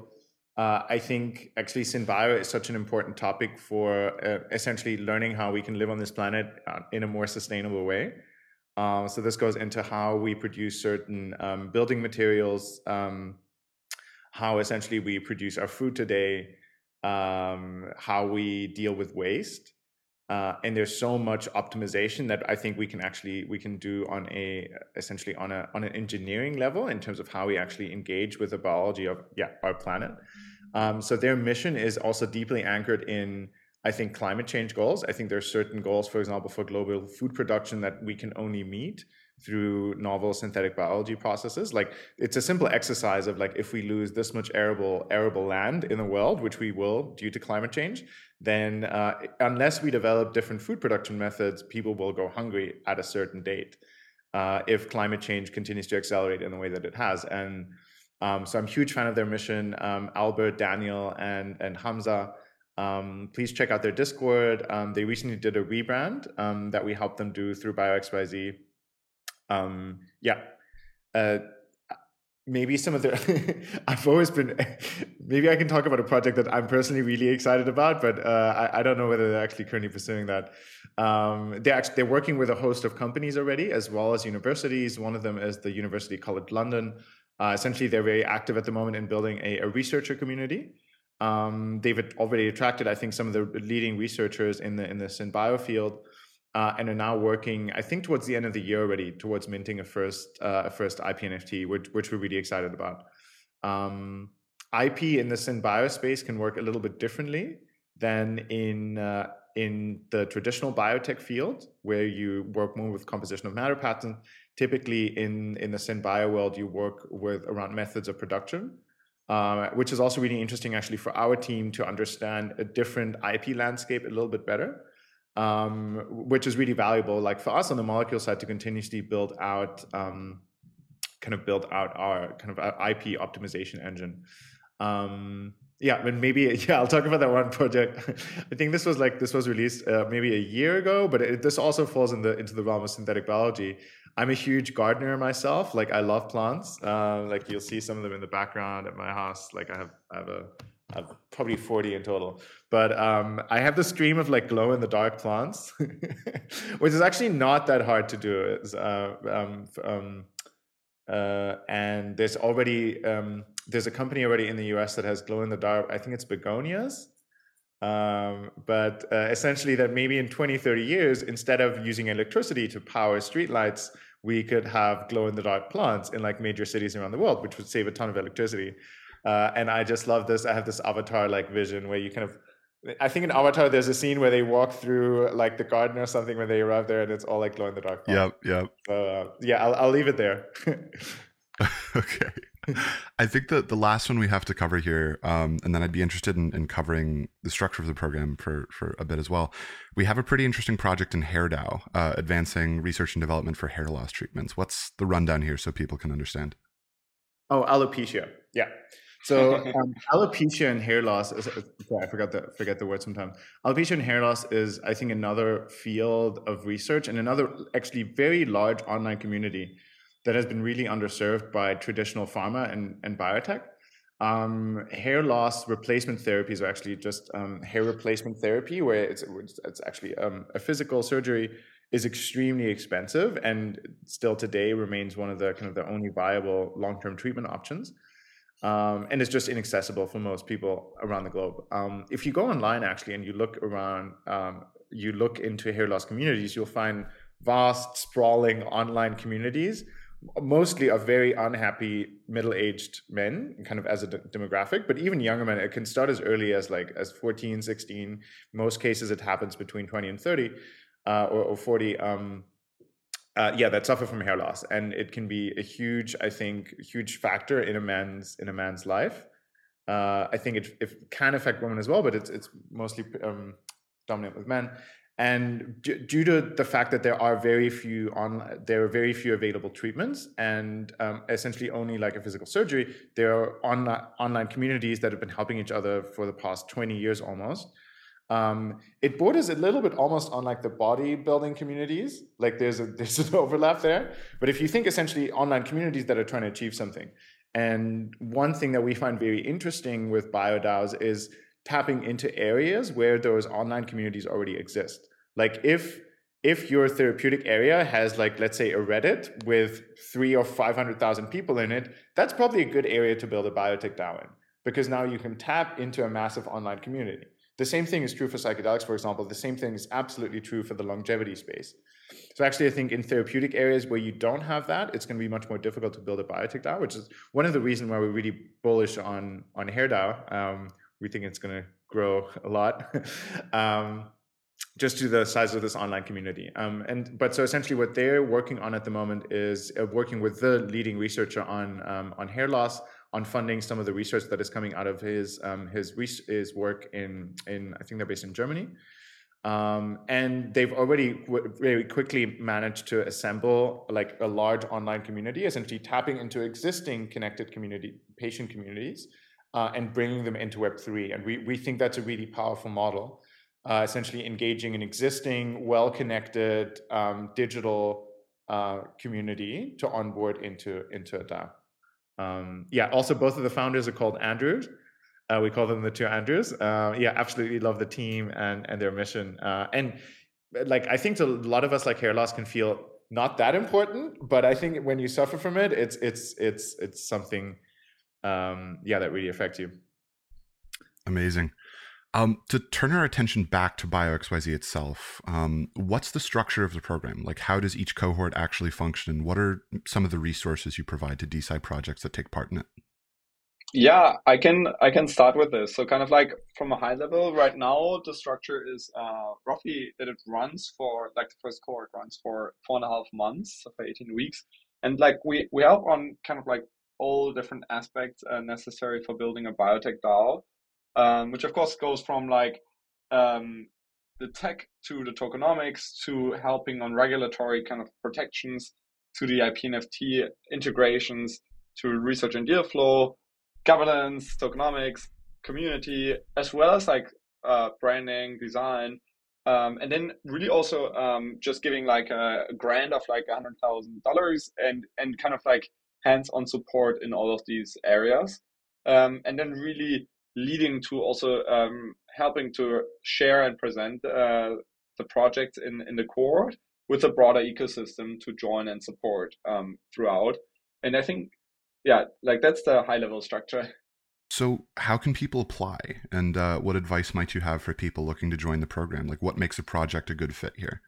I think actually synbio is such an important topic for essentially learning how we can live on this planet in a more sustainable way. So this goes into how we produce certain building materials, how essentially we produce our food today, how we deal with waste. And there's so much optimization that I think we can do on an engineering level in terms of how we actually engage with the biology of our planet. So their mission is also deeply anchored in, I think, climate change goals. I think there are certain goals, for example, for global food production that we can only meet through novel synthetic biology processes. Like it's a simple exercise of like, if we lose this much arable land in the world, which we will due to climate change, then unless we develop different food production methods, people will go hungry at a certain date if climate change continues to accelerate in the way that it has. And so I'm a huge fan of their mission. Albert, Daniel, and Hamza Please check out their Discord. They recently did a rebrand that we helped them do through Bio.xyz. Maybe some of the, maybe I can talk about a project that I'm personally really excited about, but I don't know whether they're actually currently pursuing that. They're working with a host of companies already, as well as universities. One of them is the University College London. Essentially, they're very active at the moment in building a researcher community. They've already attracted, I think, some of the leading researchers in the SynBio field, and are now working, I think, towards the end of the year already, towards minting a first IPNFT, which we're really excited about. IP in the SynBio space can work a little bit differently than in the traditional biotech field, where you work more with composition of matter patterns. Typically, in the SynBio world, you work with around methods of production, which is also really interesting, actually, for our team to understand a different IP landscape a little bit better. Which is really valuable, like for us on the molecule side, to continuously build out our kind of IP optimization engine. I'll talk about that one project. I think this was released maybe a year ago, but this also falls into the realm of synthetic biology. I'm a huge gardener myself. Like, I love plants. Like, you'll see some of them in the background at my house. Like, I have probably 40 in total, but I have this dream of like glow in the dark plants, which is actually not that hard to do. And there's already there's a company already in the US that has glow in the dark. I think it's begonias, but essentially that maybe in 20-30 years, instead of using electricity to power streetlights, we could have glow in the dark plants in like major cities around the world, which would save a ton of electricity. And I just love this. I have this Avatar-like vision where you kind of, I think in Avatar there's a scene where they walk through like the garden or something when they arrive there, and it's all like glow in the dark. Yep. I'll leave it there. Okay. I think that the last one we have to cover here, and then I'd be interested in covering the structure of the program for a bit as well. We have a pretty interesting project in HairDAO, advancing research and development for hair loss treatments. What's the rundown here so people can understand? Oh, alopecia. Yeah. So alopecia and hair loss is, sorry, I forget the word sometimes. Alopecia and hair loss is, I think, another field of research and another actually very large online community that has been really underserved by traditional pharma and biotech. Hair loss replacement therapies are actually just hair replacement therapy, where it's actually a physical surgery, is extremely expensive and still today remains one of the kind of the only viable long-term treatment options. And it's just inaccessible for most people around the globe. If you go online, actually, and you look around, you look into hair loss communities, you'll find vast, sprawling online communities, mostly of very unhappy middle-aged men, kind of as a demographic, but even younger men. It can start as early as 14, 16. Most cases, it happens between 20 and 30 or 40. That suffer from hair loss, and it can be a huge factor in a man's life. I think it can affect women as well, but it's mostly dominant with men. And due to the fact that there are very few available treatments, and essentially only like a physical surgery, there are online communities that have been helping each other for the past 20 years almost. It borders a little bit almost on like the bodybuilding communities. Like there's an overlap there. But if you think essentially online communities that are trying to achieve something. And one thing that we find very interesting with BioDAOs is tapping into areas where those online communities already exist. Like if your therapeutic area has like, let's say, a Reddit with 300,000 or 500,000 people in it, that's probably a good area to build a biotech DAO in, because now you can tap into a massive online community. The same thing is true for psychedelics, for example. The same thing is absolutely true for the longevity space. So actually, I think in therapeutic areas where you don't have that, it's going to be much more difficult to build a biotech DAO, which is one of the reasons why we're really bullish on HairDAO. We think it's going to grow a lot, just to the size of this online community. So essentially what they're working on at the moment is working with the leading researcher on hair loss, on funding some of the research that is coming out of his work in I think they're based in Germany. And they've already very quickly managed to assemble like a large online community, essentially tapping into existing connected patient communities and bringing them into Web3. And we think that's a really powerful model, essentially engaging an existing, well-connected digital community to onboard into a DAO. Also, both of the founders are called Andrews. We call them the two Andrews. Absolutely love the team and their mission. I think a lot of us, like hair loss, can feel not that important, but I think when you suffer from it, it's something, that really affects you. Amazing. To turn our attention back to Bio.xyz itself, what's the structure of the program? Like, how does each cohort actually function? What are some of the resources you provide to DeSci projects that take part in it? Yeah, I can start with this. So kind of like from a high level right now, the structure is roughly that it runs for like the first cohort runs for 4.5 months, so for 18 weeks. And like we help on kind of like all different aspects necessary for building a biotech DAO, which of course goes from like the tech to the tokenomics to helping on regulatory kind of protections to the IPNFT integrations to research and deal flow, governance, tokenomics, community, as well as like branding, design, and then really also just giving like a grant of like $100,000 and kind of like hands-on support in all of these areas, and then really leading to also helping to share and present the project in the cohort with a broader ecosystem to join and support throughout. And I think that's the high-level structure. So how can people apply? And what advice might you have for people looking to join the program? Like, what makes a project a good fit here?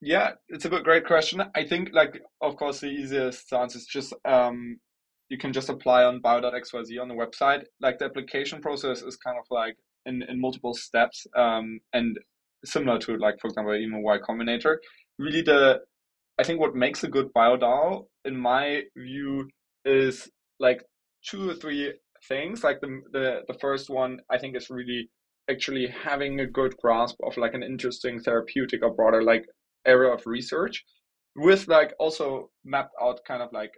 Yeah, it's a great question. I think, like, of course, the easiest answer is just you can just apply on bio.xyz on the website. Like, the application process is kind of like in multiple steps and similar to, like, for example, even Y Combinator. Really, I think what makes a good BioDAO, in my view, is like two or three things. Like the first one, I think, is really actually having a good grasp of like an interesting therapeutic or broader like area of research with like also mapped out kind of like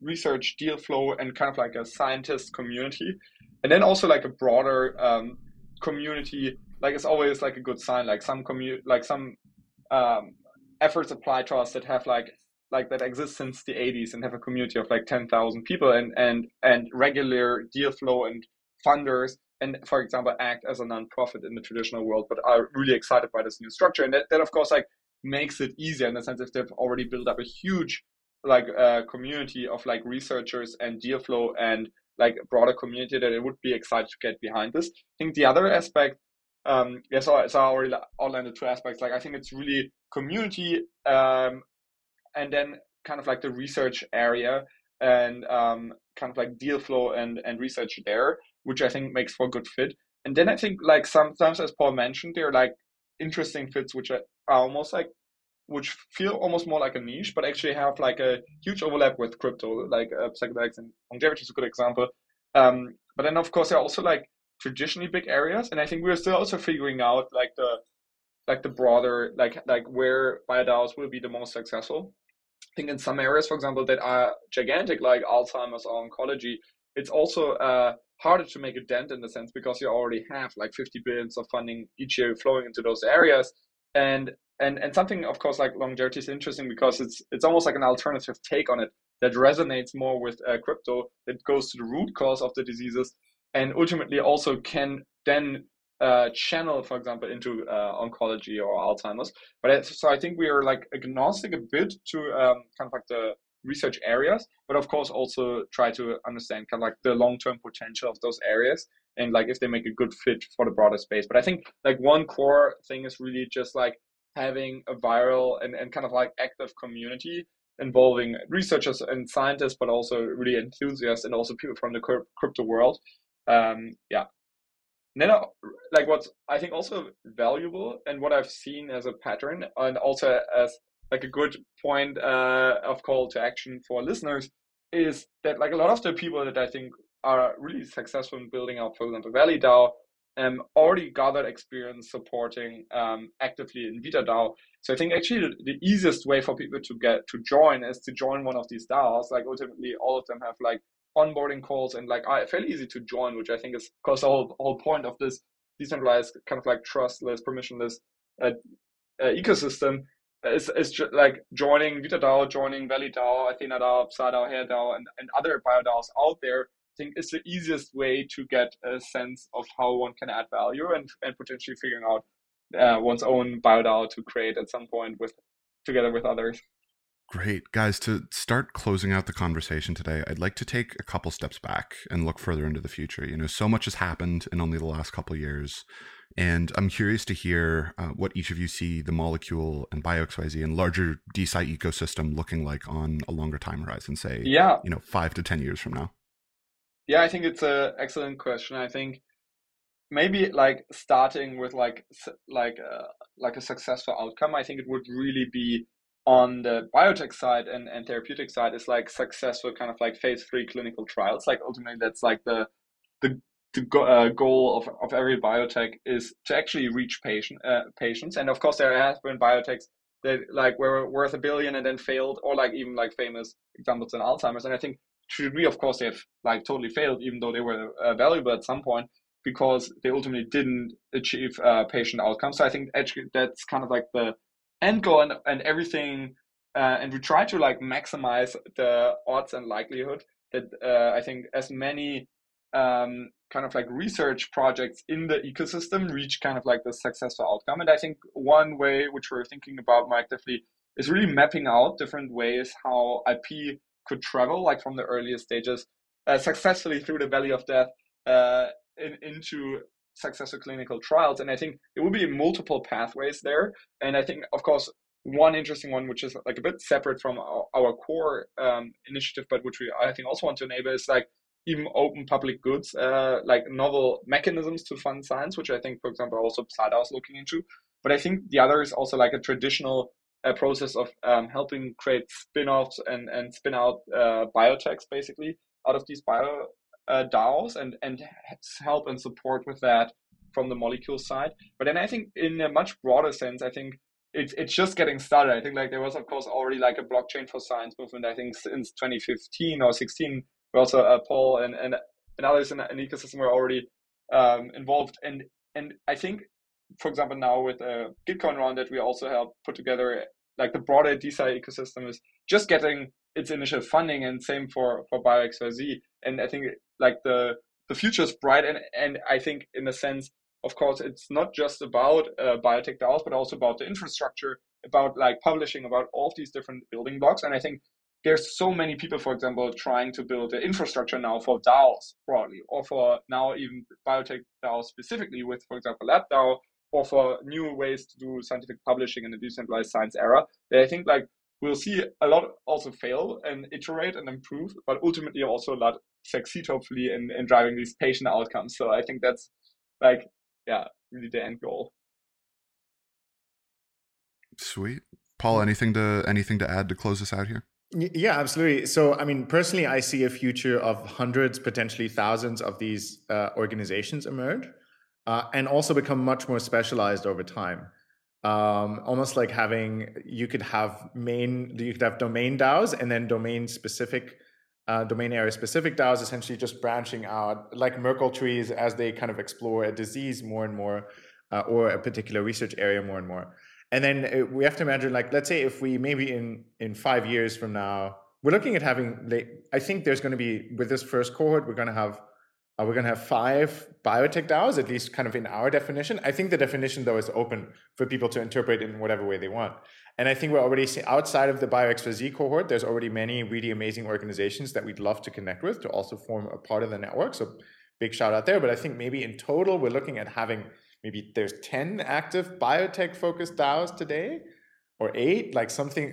research deal flow and kind of like a scientist community. And then also like a broader community, like it's always like a good sign, like some efforts applied to us that have like that exists since the 80s and have a community of like 10,000 people and regular deal flow and funders, and for example act as a nonprofit in the traditional world, but are really excited by this new structure. And that of course like makes it easier in the sense if they've already built up a huge like community of like researchers and deal flow and like a broader community that it would be excited to get behind this. I think the other aspect, so I already outlined the two aspects. Like I think it's really community and then kind of like the research area and kind of like deal flow and research there, which I think makes for a good fit. And then I think like sometimes, as Paul mentioned, there are like interesting fits which are almost like, which feel almost more like a niche, but actually have like a huge overlap with crypto, like psychedelics and longevity is a good example. But then of course, there are also like traditionally big areas. And I think we're still also figuring out like the broader, like where BioDAOs will be the most successful. I think in some areas, for example, that are gigantic, like Alzheimer's or oncology, it's also harder to make a dent in the sense because you already have like $50 billion of funding each year flowing into those areas. And something, of course, like longevity is interesting because it's almost like an alternative take on it that resonates more with crypto, that goes to the root cause of the diseases and ultimately also can then channel, for example, into oncology or Alzheimer's. So I think we are like agnostic a bit to kind of like the research areas, but of course also try to understand kind of like the long-term potential of those areas and like if they make a good fit for the broader space. But I think like one core thing is really just like having a viral and kind of like active community involving researchers and scientists, but also really enthusiasts and also people from the crypto world. Then, like what's I think also valuable and what I've seen as a pattern and also as like a good point of call to action for listeners is that like a lot of the people that I think are really successful in building out, for example, ValleyDAO, already gathered experience supporting actively in VitaDAO. So I think actually the easiest way for people to join is to join one of these DAOs. Like ultimately all of them have like onboarding calls and like are fairly easy to join, which I think is, of course, the whole point of this decentralized kind of like trustless, permissionless ecosystem is like joining VitaDAO, joining ValleyDAO, AthenaDAO, PsyDAO, HairDAO, and other BioDAOs out there. I think is the easiest way to get a sense of how one can add value and potentially figuring out one's own BioDAO to create at some point together with others. Great. Guys, to start closing out the conversation today, I'd like to take a couple steps back and look further into the future. You know, so much has happened in only the last couple of years, and I'm curious to hear what each of you see the Molecule and Bio.xyz and larger DeSci ecosystem looking like on a longer time horizon, say, 5 to 10 years from now. Yeah, I think it's an excellent question. I think maybe like starting with like a successful outcome, I think it would really be on the biotech side and therapeutic side is like successful kind of like phase 3 clinical trials. Like ultimately, that's like the goal of every biotech is to actually reach patients. And of course, there has been biotechs that like were worth $1 billion and then failed, or like even like famous examples in Alzheimer's. And I think, to a degree, of course, they have like totally failed, even though they were valuable at some point, because they ultimately didn't achieve patient outcomes. So I think that's kind of like the end goal and everything. And we try to like maximize the odds and likelihood that I think as many kind of like research projects in the ecosystem reach kind of like the successful outcome. And I think one way which we're thinking about more actively is really mapping out different ways how IP could travel like from the earliest stages successfully through the valley of death into successful clinical trials. And I think it will be multiple pathways there. And I think, of course, one interesting one, which is like a bit separate from our core initiative, but which we, I think, also want to enable is like even open public goods, like novel mechanisms to fund science, which I think, for example, also PsyDAO is looking into. But I think the other is also like a traditional process of helping create spin-offs and spin out biotechs basically out of these bio DAOs and help and support with that from the Molecule side. But then I think in a much broader sense, I think it's just getting started. I think like there was of course already like a blockchain for science movement, I think since 2015 or 16, where also Paul and others in an ecosystem were already involved. And I think, for example, now with a Gitcoin round that we also help put together, like the broader DeSci ecosystem is just getting its initial funding, and same for Bio.xyz. And I think like the future is bright. And I think in a sense, of course, it's not just about biotech DAOs, but also about the infrastructure, about like publishing, about all of these different building blocks. And I think there's so many people, for example, trying to build the infrastructure now for DAOs broadly, or for now even biotech DAOs specifically with, for example, LabDAO, or for new ways to do scientific publishing in the decentralized science era, that I think like we'll see a lot also fail and iterate and improve, but ultimately also a lot succeed, hopefully, in driving these patient outcomes. So I think that's like, yeah, really the end goal. Sweet. Paul, anything to add to close us out here? Yeah, absolutely. So, I mean, personally, I see a future of hundreds, potentially thousands of these organizations emerge. And also become much more specialized over time. Almost like you could have domain DAOs and then domain area specific DAOs, essentially just branching out like Merkle trees as they kind of explore a disease more and more, or a particular research area more and more. And then we have to imagine, like, let's say if we maybe in 5 years from now, we're looking at having, I think there's going to be, with this first cohort, we're going to have 5 biotech DAOs, at least kind of in our definition. I think the definition, though, is open for people to interpret in whatever way they want. And I think we're already outside of the Bio.xyz cohort, there's already many really amazing organizations that we'd love to connect with to also form a part of the network. So big shout out there. But I think maybe in total, we're looking at having maybe there's 10 active biotech-focused DAOs today, or 8, like something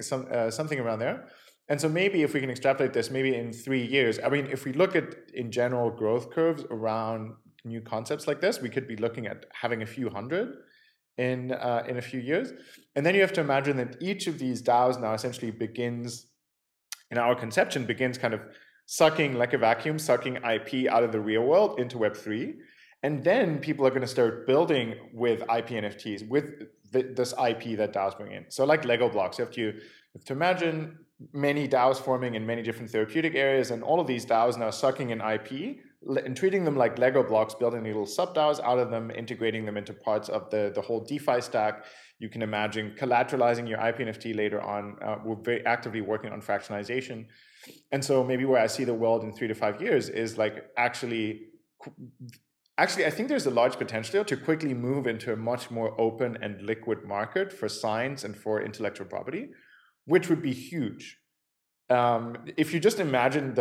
around there. And so maybe if we can extrapolate this, maybe in 3 years, I mean, if we look at in general growth curves around new concepts like this, we could be looking at having a few hundred in a few years. And then you have to imagine that each of these DAOs now essentially begins, in our conception, begins kind of sucking like a vacuum, sucking IP out of the real world into Web3. And then people are going to start building with IPNFTs, with this IP that DAOs bring in. So like Lego blocks, you have to imagine many DAOs forming in many different therapeutic areas, and all of these DAOs now sucking in IP and treating them like Lego blocks, building little sub-DAOs out of them, integrating them into parts of the whole DeFi stack. You can imagine collateralizing your IPNFT later on. We're very actively working on fractionalization. And so maybe where I see the world in 3 to 5 years is like actually, I think there's a large potential to quickly move into a much more open and liquid market for science and for intellectual property, which would be huge. If you just imagine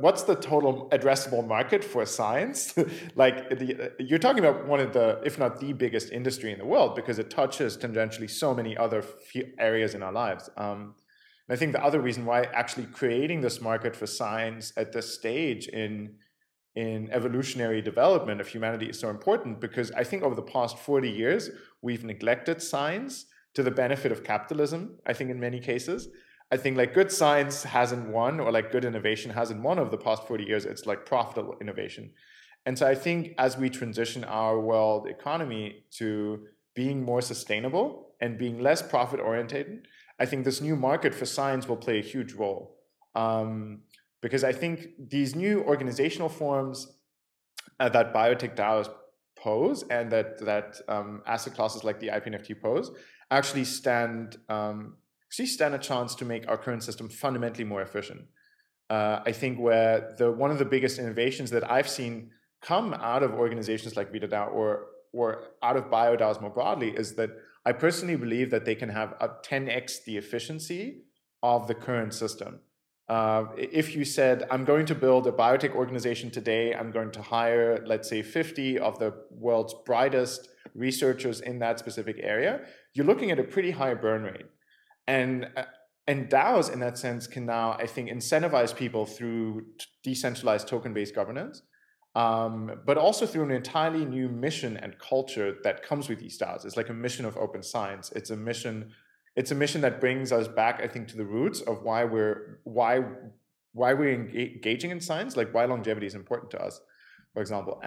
what's the total addressable market for science? You're talking about one of the, if not the biggest industry in the world, because it touches tangentially so many other areas in our lives. And I think the other reason why actually creating this market for science at this stage in evolutionary development of humanity is so important, because I think over the past 40 years, we've neglected science to the benefit of capitalism, I think in many cases. I think like good science hasn't won, or like good innovation hasn't won over the past 40 years. It's like profitable innovation. And so I think as we transition our world economy to being more sustainable and being less profit oriented, I think this new market for science will play a huge role. Because I think these new organizational forms that biotech DAOs pose and that asset classes like the IPNFT pose actually stand a chance to make our current system fundamentally more efficient. I think where one of the biggest innovations that I've seen come out of organizations like VitaDAO or out of BioDAOs more broadly is that I personally believe that they can have a 10x the efficiency of the current system. If you said, I'm going to build a biotech organization today, I'm going to hire, let's say, 50 of the world's brightest researchers in that specific area, you're looking at a pretty high burn rate. And DAOs in that sense can now, I think, incentivize people through decentralized token-based governance, but also through an entirely new mission and culture that comes with these DAOs. It's like a mission of open science. It's a mission that brings us back, I think, to the roots of why we're engaging in science, like why longevity is important to us, for example.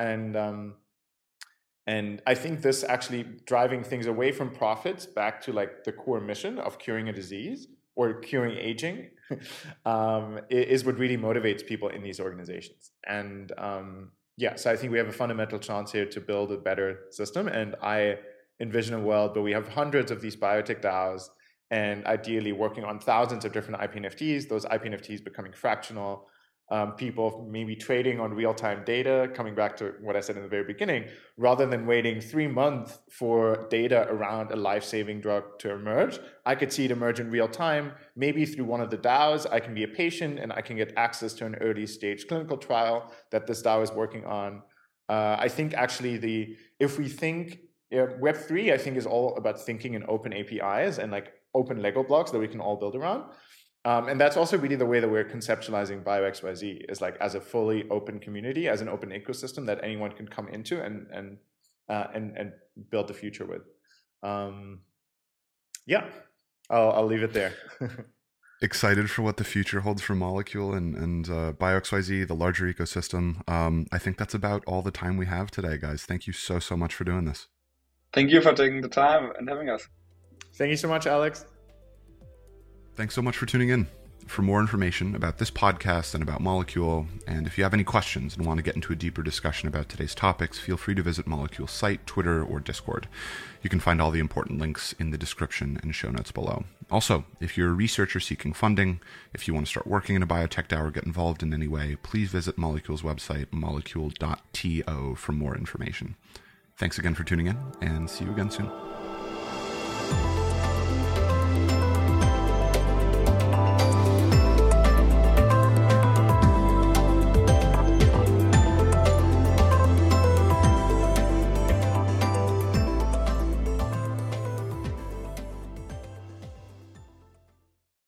And I think this actually driving things away from profits back to like the core mission of curing a disease or curing aging is what really motivates people in these organizations. And so I think we have a fundamental chance here to build a better system. And I envision a world where we have hundreds of these biotech DAOs and ideally working on thousands of different IPNFTs, those IPNFTs becoming fractional, people maybe trading on real-time data, coming back to what I said in the very beginning, rather than waiting 3 months for data around a life-saving drug to emerge. I could see it emerge in real time, maybe through one of the DAOs. I can be a patient and I can get access to an early-stage clinical trial that this DAO is working on. I think actually Web3, I think, is all about thinking in open APIs and like open Lego blocks that we can all build around. And that's also really the way that we're conceptualizing Bio.xyz is like as a fully open community, as an open ecosystem that anyone can come into and build the future with. I'll leave it there. Excited for what the future holds for Molecule and Bio.xyz, the larger ecosystem. I think that's about all the time we have today, guys. Thank you so much for doing this. Thank you for taking the time and having us. Thank you so much, Alex. Thanks so much for tuning in. For more information about this podcast and about Molecule, and if you have any questions and want to get into a deeper discussion about today's topics, feel free to visit Molecule's site, Twitter, or Discord. You can find all the important links in the description and show notes below. Also, if you're a researcher seeking funding, if you want to start working in a biotech DAO or get involved in any way, please visit Molecule's website, molecule.to, for more information. Thanks again for tuning in, and see you again soon.